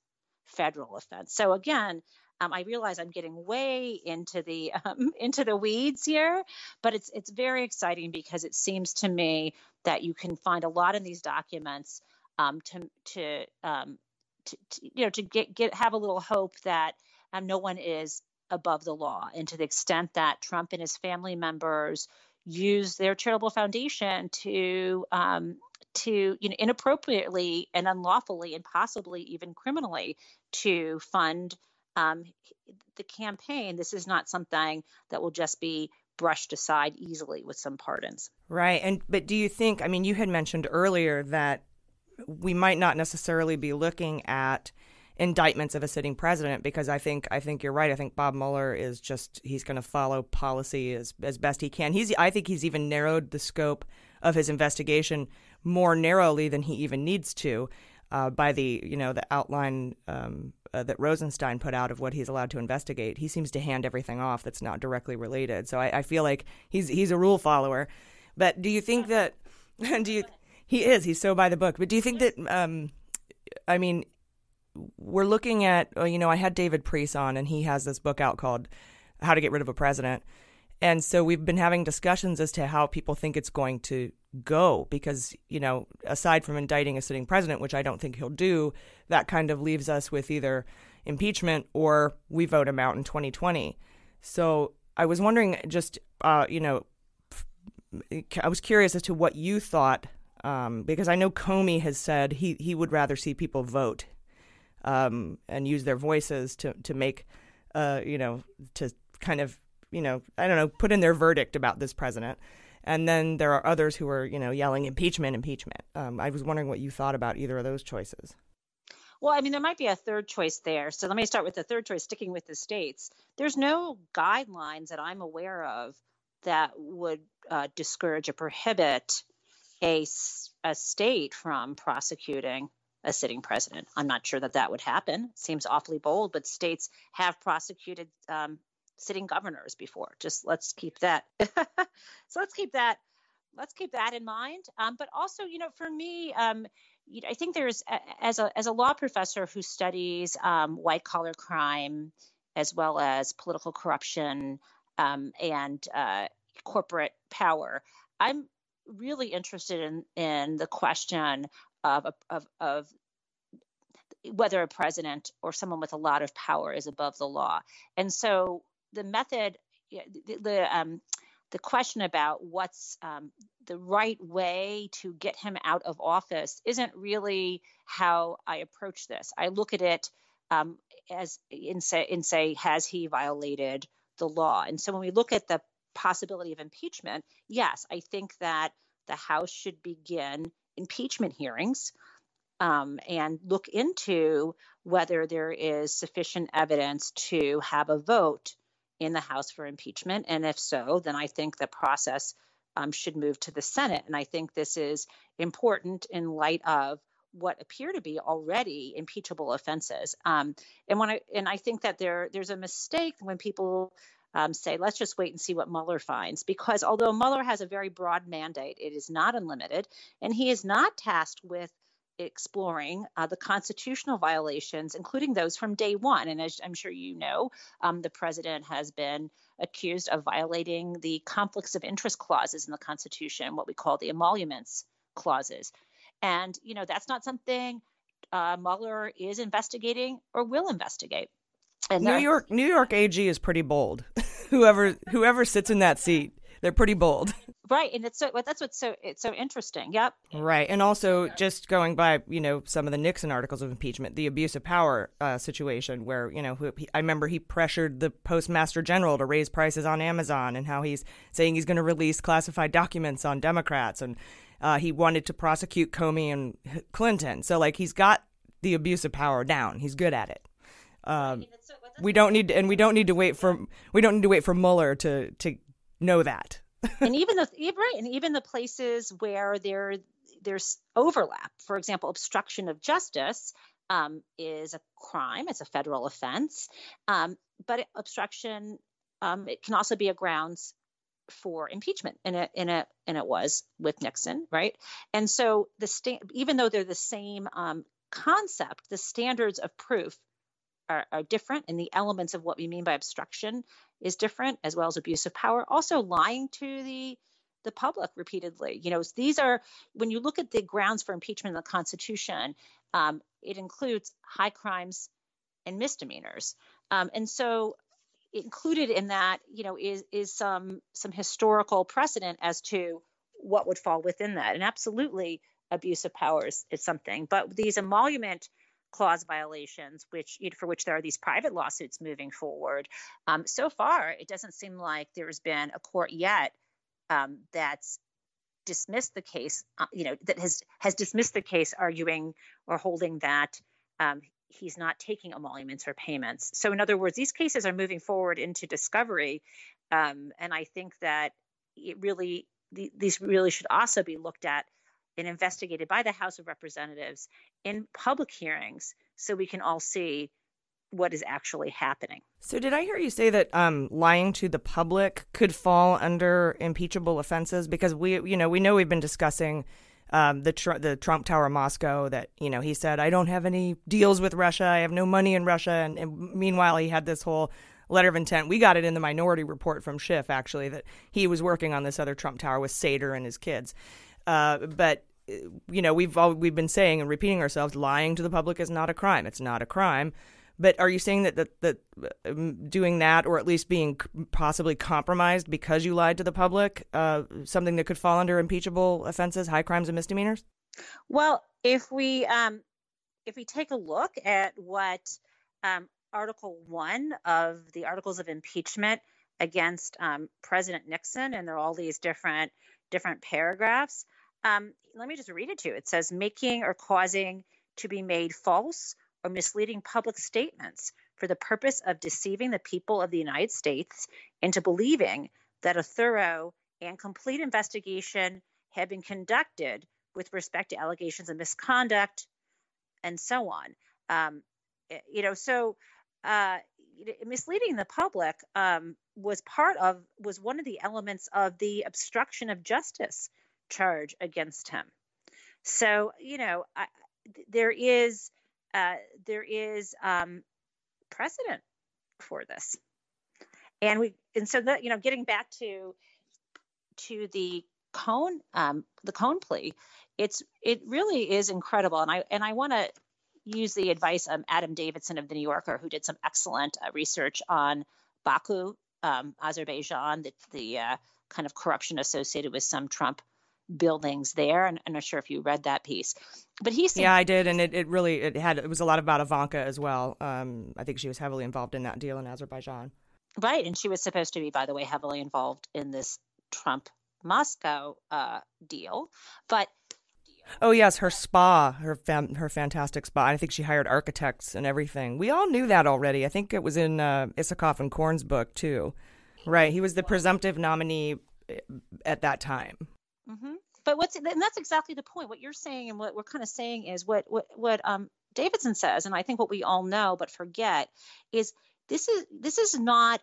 federal offense. So again, I realize I'm getting way into the weeds here, but it's very exciting because it seems to me that you can find a lot in these documents to have a little hope that no one is above the law, and to the extent that Trump and his family members use their charitable foundation to inappropriately and unlawfully and possibly even criminally to fund the campaign, this is not something that will just be brushed aside easily with some pardons. Right. But do you think, you had mentioned earlier that we might not necessarily be looking at indictments of a sitting president, because I think you're right. I think Bob Mueller he's going to follow policy as best he can. I think he's even narrowed the scope of his investigation more narrowly than he even needs to by the outline that Rosenstein put out of what he's allowed to investigate. He seems to hand everything off that's not directly related. So I feel like he's a rule follower. But do you think that he is? He's so by the book. But do you think that we're looking at I had David Preece on, and he has this book out called How to Get Rid of a President. And so we've been having discussions as to how people think it's going to go because, aside from indicting a sitting president, which I don't think he'll do, that kind of leaves us with either impeachment or we vote him out in 2020. So I was wondering I was curious as to what you thought, because I know Comey has said he would rather see people vote and use their voices to make, to kind of, put in their verdict about this president. And then there are others who are, yelling impeachment, impeachment. I was wondering what you thought about either of those choices. Well, there might be a third choice there. So let me start with the third choice, sticking with the states. There's no guidelines that I'm aware of that would discourage or prohibit a state from prosecuting a sitting president. I'm not sure that would happen. Seems awfully bold, but states have prosecuted sitting governors before. Just let's keep that in mind. But also, for me, I think there's as a law professor who studies white collar crime as well as political corruption and corporate power, I'm really interested in the question of whether a president or someone with a lot of power is above the law. And so the method, the question about what's the right way to get him out of office isn't really how I approach this. I look at it as has he violated the law? And so when we look at the possibility of impeachment, yes, I think that the House should begin impeachment hearings and look into whether there is sufficient evidence to have a vote in the House for impeachment. And if so, then I think the process should move to the Senate. And I think this is important in light of what appear to be already impeachable offenses. I think that there's a mistake when people say, let's just wait and see what Mueller finds, because although Mueller has a very broad mandate, it is not unlimited, and he is not tasked with exploring the constitutional violations, including those from day one. And as I'm sure you know, the president has been accused of violating the conflicts of interest clauses in the Constitution, what we call the emoluments clauses. And, you know, that's not something Mueller is investigating or will investigate. And New York AG is pretty bold. Whoever sits in that seat, they're pretty bold. Right, and it's so interesting. Yep. Right, and also just going by some of the Nixon articles of impeachment, the abuse of power situation where I remember he pressured the Postmaster General to raise prices on Amazon, and how he's saying he's going to release classified documents on Democrats, and he wanted to prosecute Comey and Clinton. So he's got the abuse of power down. He's good at it. We don't need to wait for Mueller to know that. And even the places where there's overlap, for example, obstruction of justice is a crime. It's a federal offense, but obstruction it can also be a grounds for impeachment, and it was with Nixon, right? And so even though they're the same concept, the standards of proof are different, and the elements of what we mean by obstruction is different, as well as abuse of power. Also lying to the public repeatedly. These are, when you look at the grounds for impeachment in the Constitution, it includes high crimes and misdemeanors. And so included in that, is some historical precedent as to what would fall within that. And absolutely abuse of power is something, but these emolument clause violations, for which there are these private lawsuits moving forward. So far, it doesn't seem like there's been a court yet that's dismissed the case, that has dismissed the case, arguing or holding that he's not taking emoluments or payments. So in other words, these cases are moving forward into discovery. And I think that these really should also be looked at and investigated by the House of Representatives in public hearings, so we can all see what is actually happening. So did I hear you say that lying to the public could fall under impeachable offenses? Because we know we've been discussing the Trump Tower Moscow, that he said, I don't have any deals with Russia, I have no money in Russia, and meanwhile he had this whole letter of intent. We got it in the minority report from Schiff, actually, that he was working on this other Trump Tower with Sater and his kids. But we've been saying and repeating ourselves, lying to the public is not a crime. It's not a crime. But are you saying that doing that, or at least being possibly compromised because you lied to the public, something that could fall under impeachable offenses, high crimes and misdemeanors? Well, if we take a look at what Article 1 of the Articles of Impeachment against President Nixon, and there are all these different paragraphs. Let me just read it to you. It says, making or causing to be made false or misleading public statements for the purpose of deceiving the people of the United States into believing that a thorough and complete investigation had been conducted with respect to allegations of misconduct, and so on. Misleading the public was one of the elements of the obstruction of justice charge against him. So there is precedent for this, and so getting back to the Cohn plea, it really is incredible, and I want to use the advice of Adam Davidson of The New Yorker, who did some excellent research on Baku, Azerbaijan, the kind of corruption associated with some Trump buildings there. And I'm not sure if you read that piece, but he said, yeah, I did. And it was a lot about Ivanka as well. I think she was heavily involved in that deal in Azerbaijan. Right. And she was supposed to be, by the way, heavily involved in this Trump Moscow deal. But oh, yes. Her spa, her fantastic spa. I think she hired architects and everything. We all knew that already. I think it was in Isikoff and Korn's book, too. Right. He was the presumptive nominee at that time. Mm-hmm. But that's exactly the point. What you're saying and what we're kind of saying is what Davidson says, and I think what we all know but forget, is this is not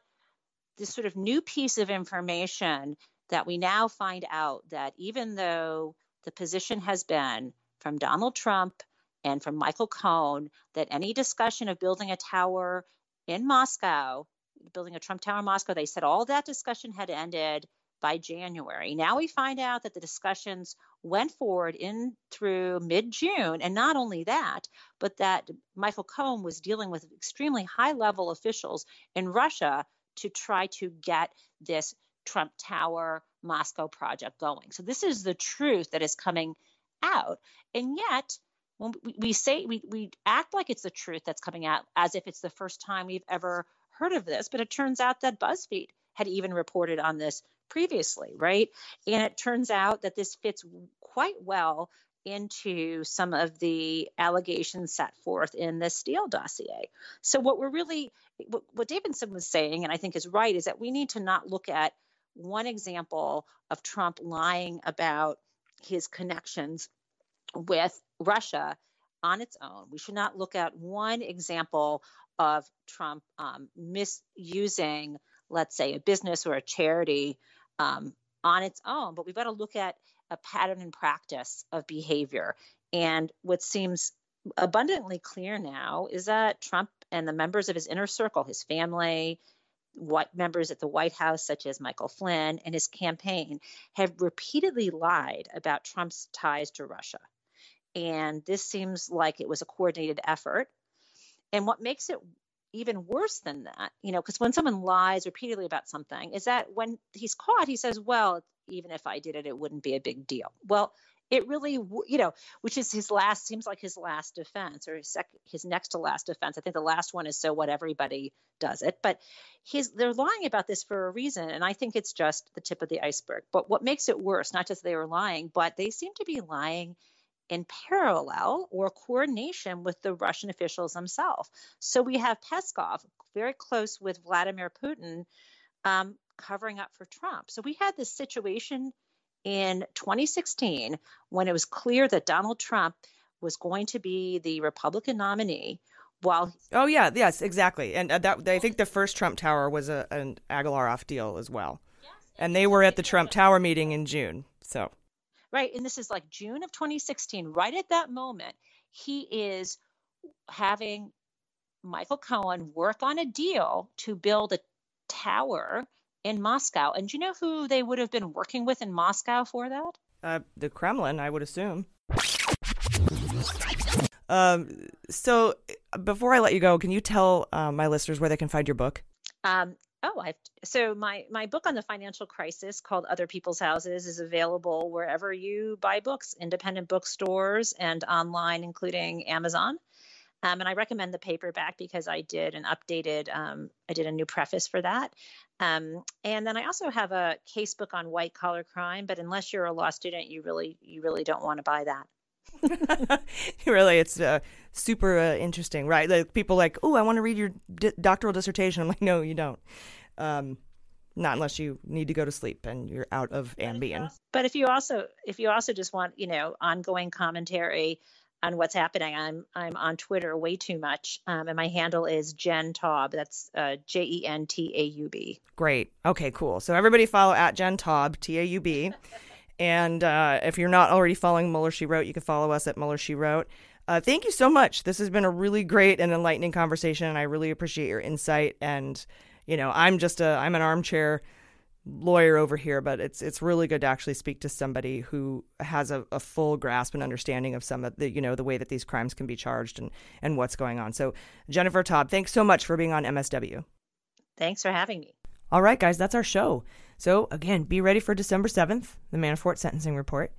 this sort of new piece of information that we now find out, that even though the position has been from Donald Trump and from Michael Cohen that any discussion of building a tower in Moscow, building a Trump Tower in Moscow, they said all that discussion had ended by January. Now we find out that the discussions went forward in through mid-June. And not only that, but that Michael Cohen was dealing with extremely high-level officials in Russia to try to get this Trump Tower Moscow project going. So this is the truth that is coming out. And yet, when we say we act like it's the truth that's coming out as if it's the first time we've ever heard of this, but it turns out that BuzzFeed had even reported on this previously, right? And it turns out that this fits quite well into some of the allegations set forth in the Steele dossier. So what we're really, what Davidson was saying, and I think is right, is that we need to not look at one example of Trump lying about his connections with Russia on its own. We should not look at one example of Trump misusing, let's say, a business or a charity on its own, but we've got to look at a pattern and practice of behavior. And what seems abundantly clear now is that Trump and the members of his inner circle, his family, what members at the White House, such as Michael Flynn and his campaign, have repeatedly lied about Trump's ties to Russia. And this seems like it was a coordinated effort. And what makes it even worse than that, you know, because when someone lies repeatedly about something, is that when he's caught, he says, well, even if I did it, it wouldn't be a big deal. Well, it really, you know, which is his last, seems like his last defense or his next to last defense. I think the last one is so what, everybody does it. But they're lying about this for a reason. And I think it's just the tip of the iceberg. But what makes it worse, not just they were lying, but they seem to be lying in parallel or coordination with the Russian officials themselves. So we have Peskov, very close with Vladimir Putin, covering up for Trump. So we had this situation in 2016 when it was clear that Donald Trump was going to be the Republican nominee. While yes, exactly. And that I think the first Trump Tower was an Aguilar-Off deal as well. Yes, and they were at the Trump Tower meeting in June. So. Right. And this is like June of 2016. Right at that moment, he is having Michael Cohen work on a deal to build a tower in Moscow. And do you know who they would have been working with in Moscow for that? The Kremlin, I would assume. So before I let you go, can you tell my listeners where they can find your book? So my book on the financial crisis called Other People's Houses is available wherever you buy books, independent bookstores and online, including Amazon. And I recommend the paperback because I did an updated, I did a new preface for that. And then I also have a case book on white collar crime, but unless you're a law student, you really don't want to buy that. Really, it's super interesting, right? Like people like, oh, I want to read your doctoral dissertation. I'm like, no, you don't. Not unless you need to go to sleep and you're out of Ambien. But if you also just want, you know, ongoing commentary on what's happening, I'm on Twitter way too much, and my handle is Jen Taub. That's JenTaub. Great. Okay, cool. So everybody follow at Jen Taub, Taub. And if you're not already following Mueller, She Wrote, you can follow us at Mueller, She Wrote. Thank you so much. This has been a really great and enlightening conversation, and I really appreciate your insight. And, you know, I'm an armchair lawyer over here, but it's really good to actually speak to somebody who has a full grasp and understanding of some of the, you know, the way that these crimes can be charged and what's going on. So, Jennifer Taub, thanks so much for being on MSW. Thanks for having me. All right, guys, that's our show. So, again, be ready for December 7th, the Manafort sentencing report.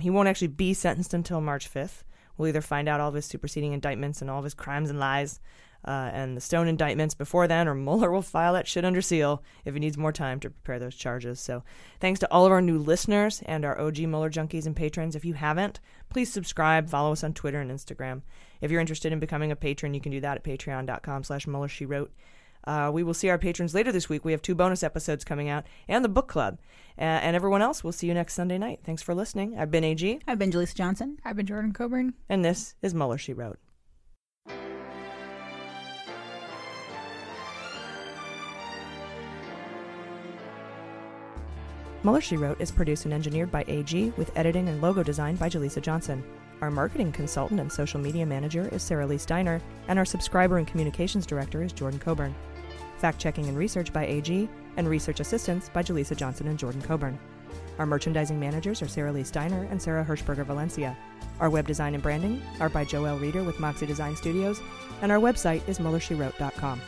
He won't actually be sentenced until March 5th. We'll either find out all of his superseding indictments and all of his crimes and lies and the Stone indictments before then, or Mueller will file that shit under seal if he needs more time to prepare those charges. So thanks to all of our new listeners and our OG Mueller junkies and patrons. If you haven't, please subscribe. Follow us on Twitter and Instagram. If you're interested in becoming a patron, you can do that at patreon.com/MuellerSheWrote. We will see our patrons later this week. We have 2 bonus episodes coming out and the book club. And everyone else, we'll see you next Sunday night. Thanks for listening. I've been AG. I've been Jaleesa Johnson. I've been Jordan Coburn. And this is Mueller, She Wrote. Mueller, She Wrote is produced and engineered by AG with editing and logo design by Jaleesa Johnson. Our marketing consultant and social media manager is Sarah Lee Steiner, and our subscriber and communications director is Jordan Coburn. Fact-checking and research by AG, and research assistance by Jaleesa Johnson and Jordan Coburn. Our merchandising managers are Sarah Lee Steiner and Sarah Hirschberger Valencia. Our web design and branding are by Joelle Reeder with Moxie Design Studios, and our website is MuellerSheWrote.com.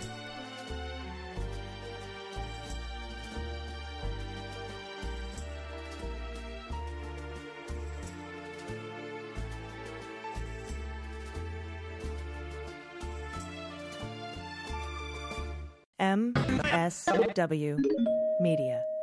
MSW Media.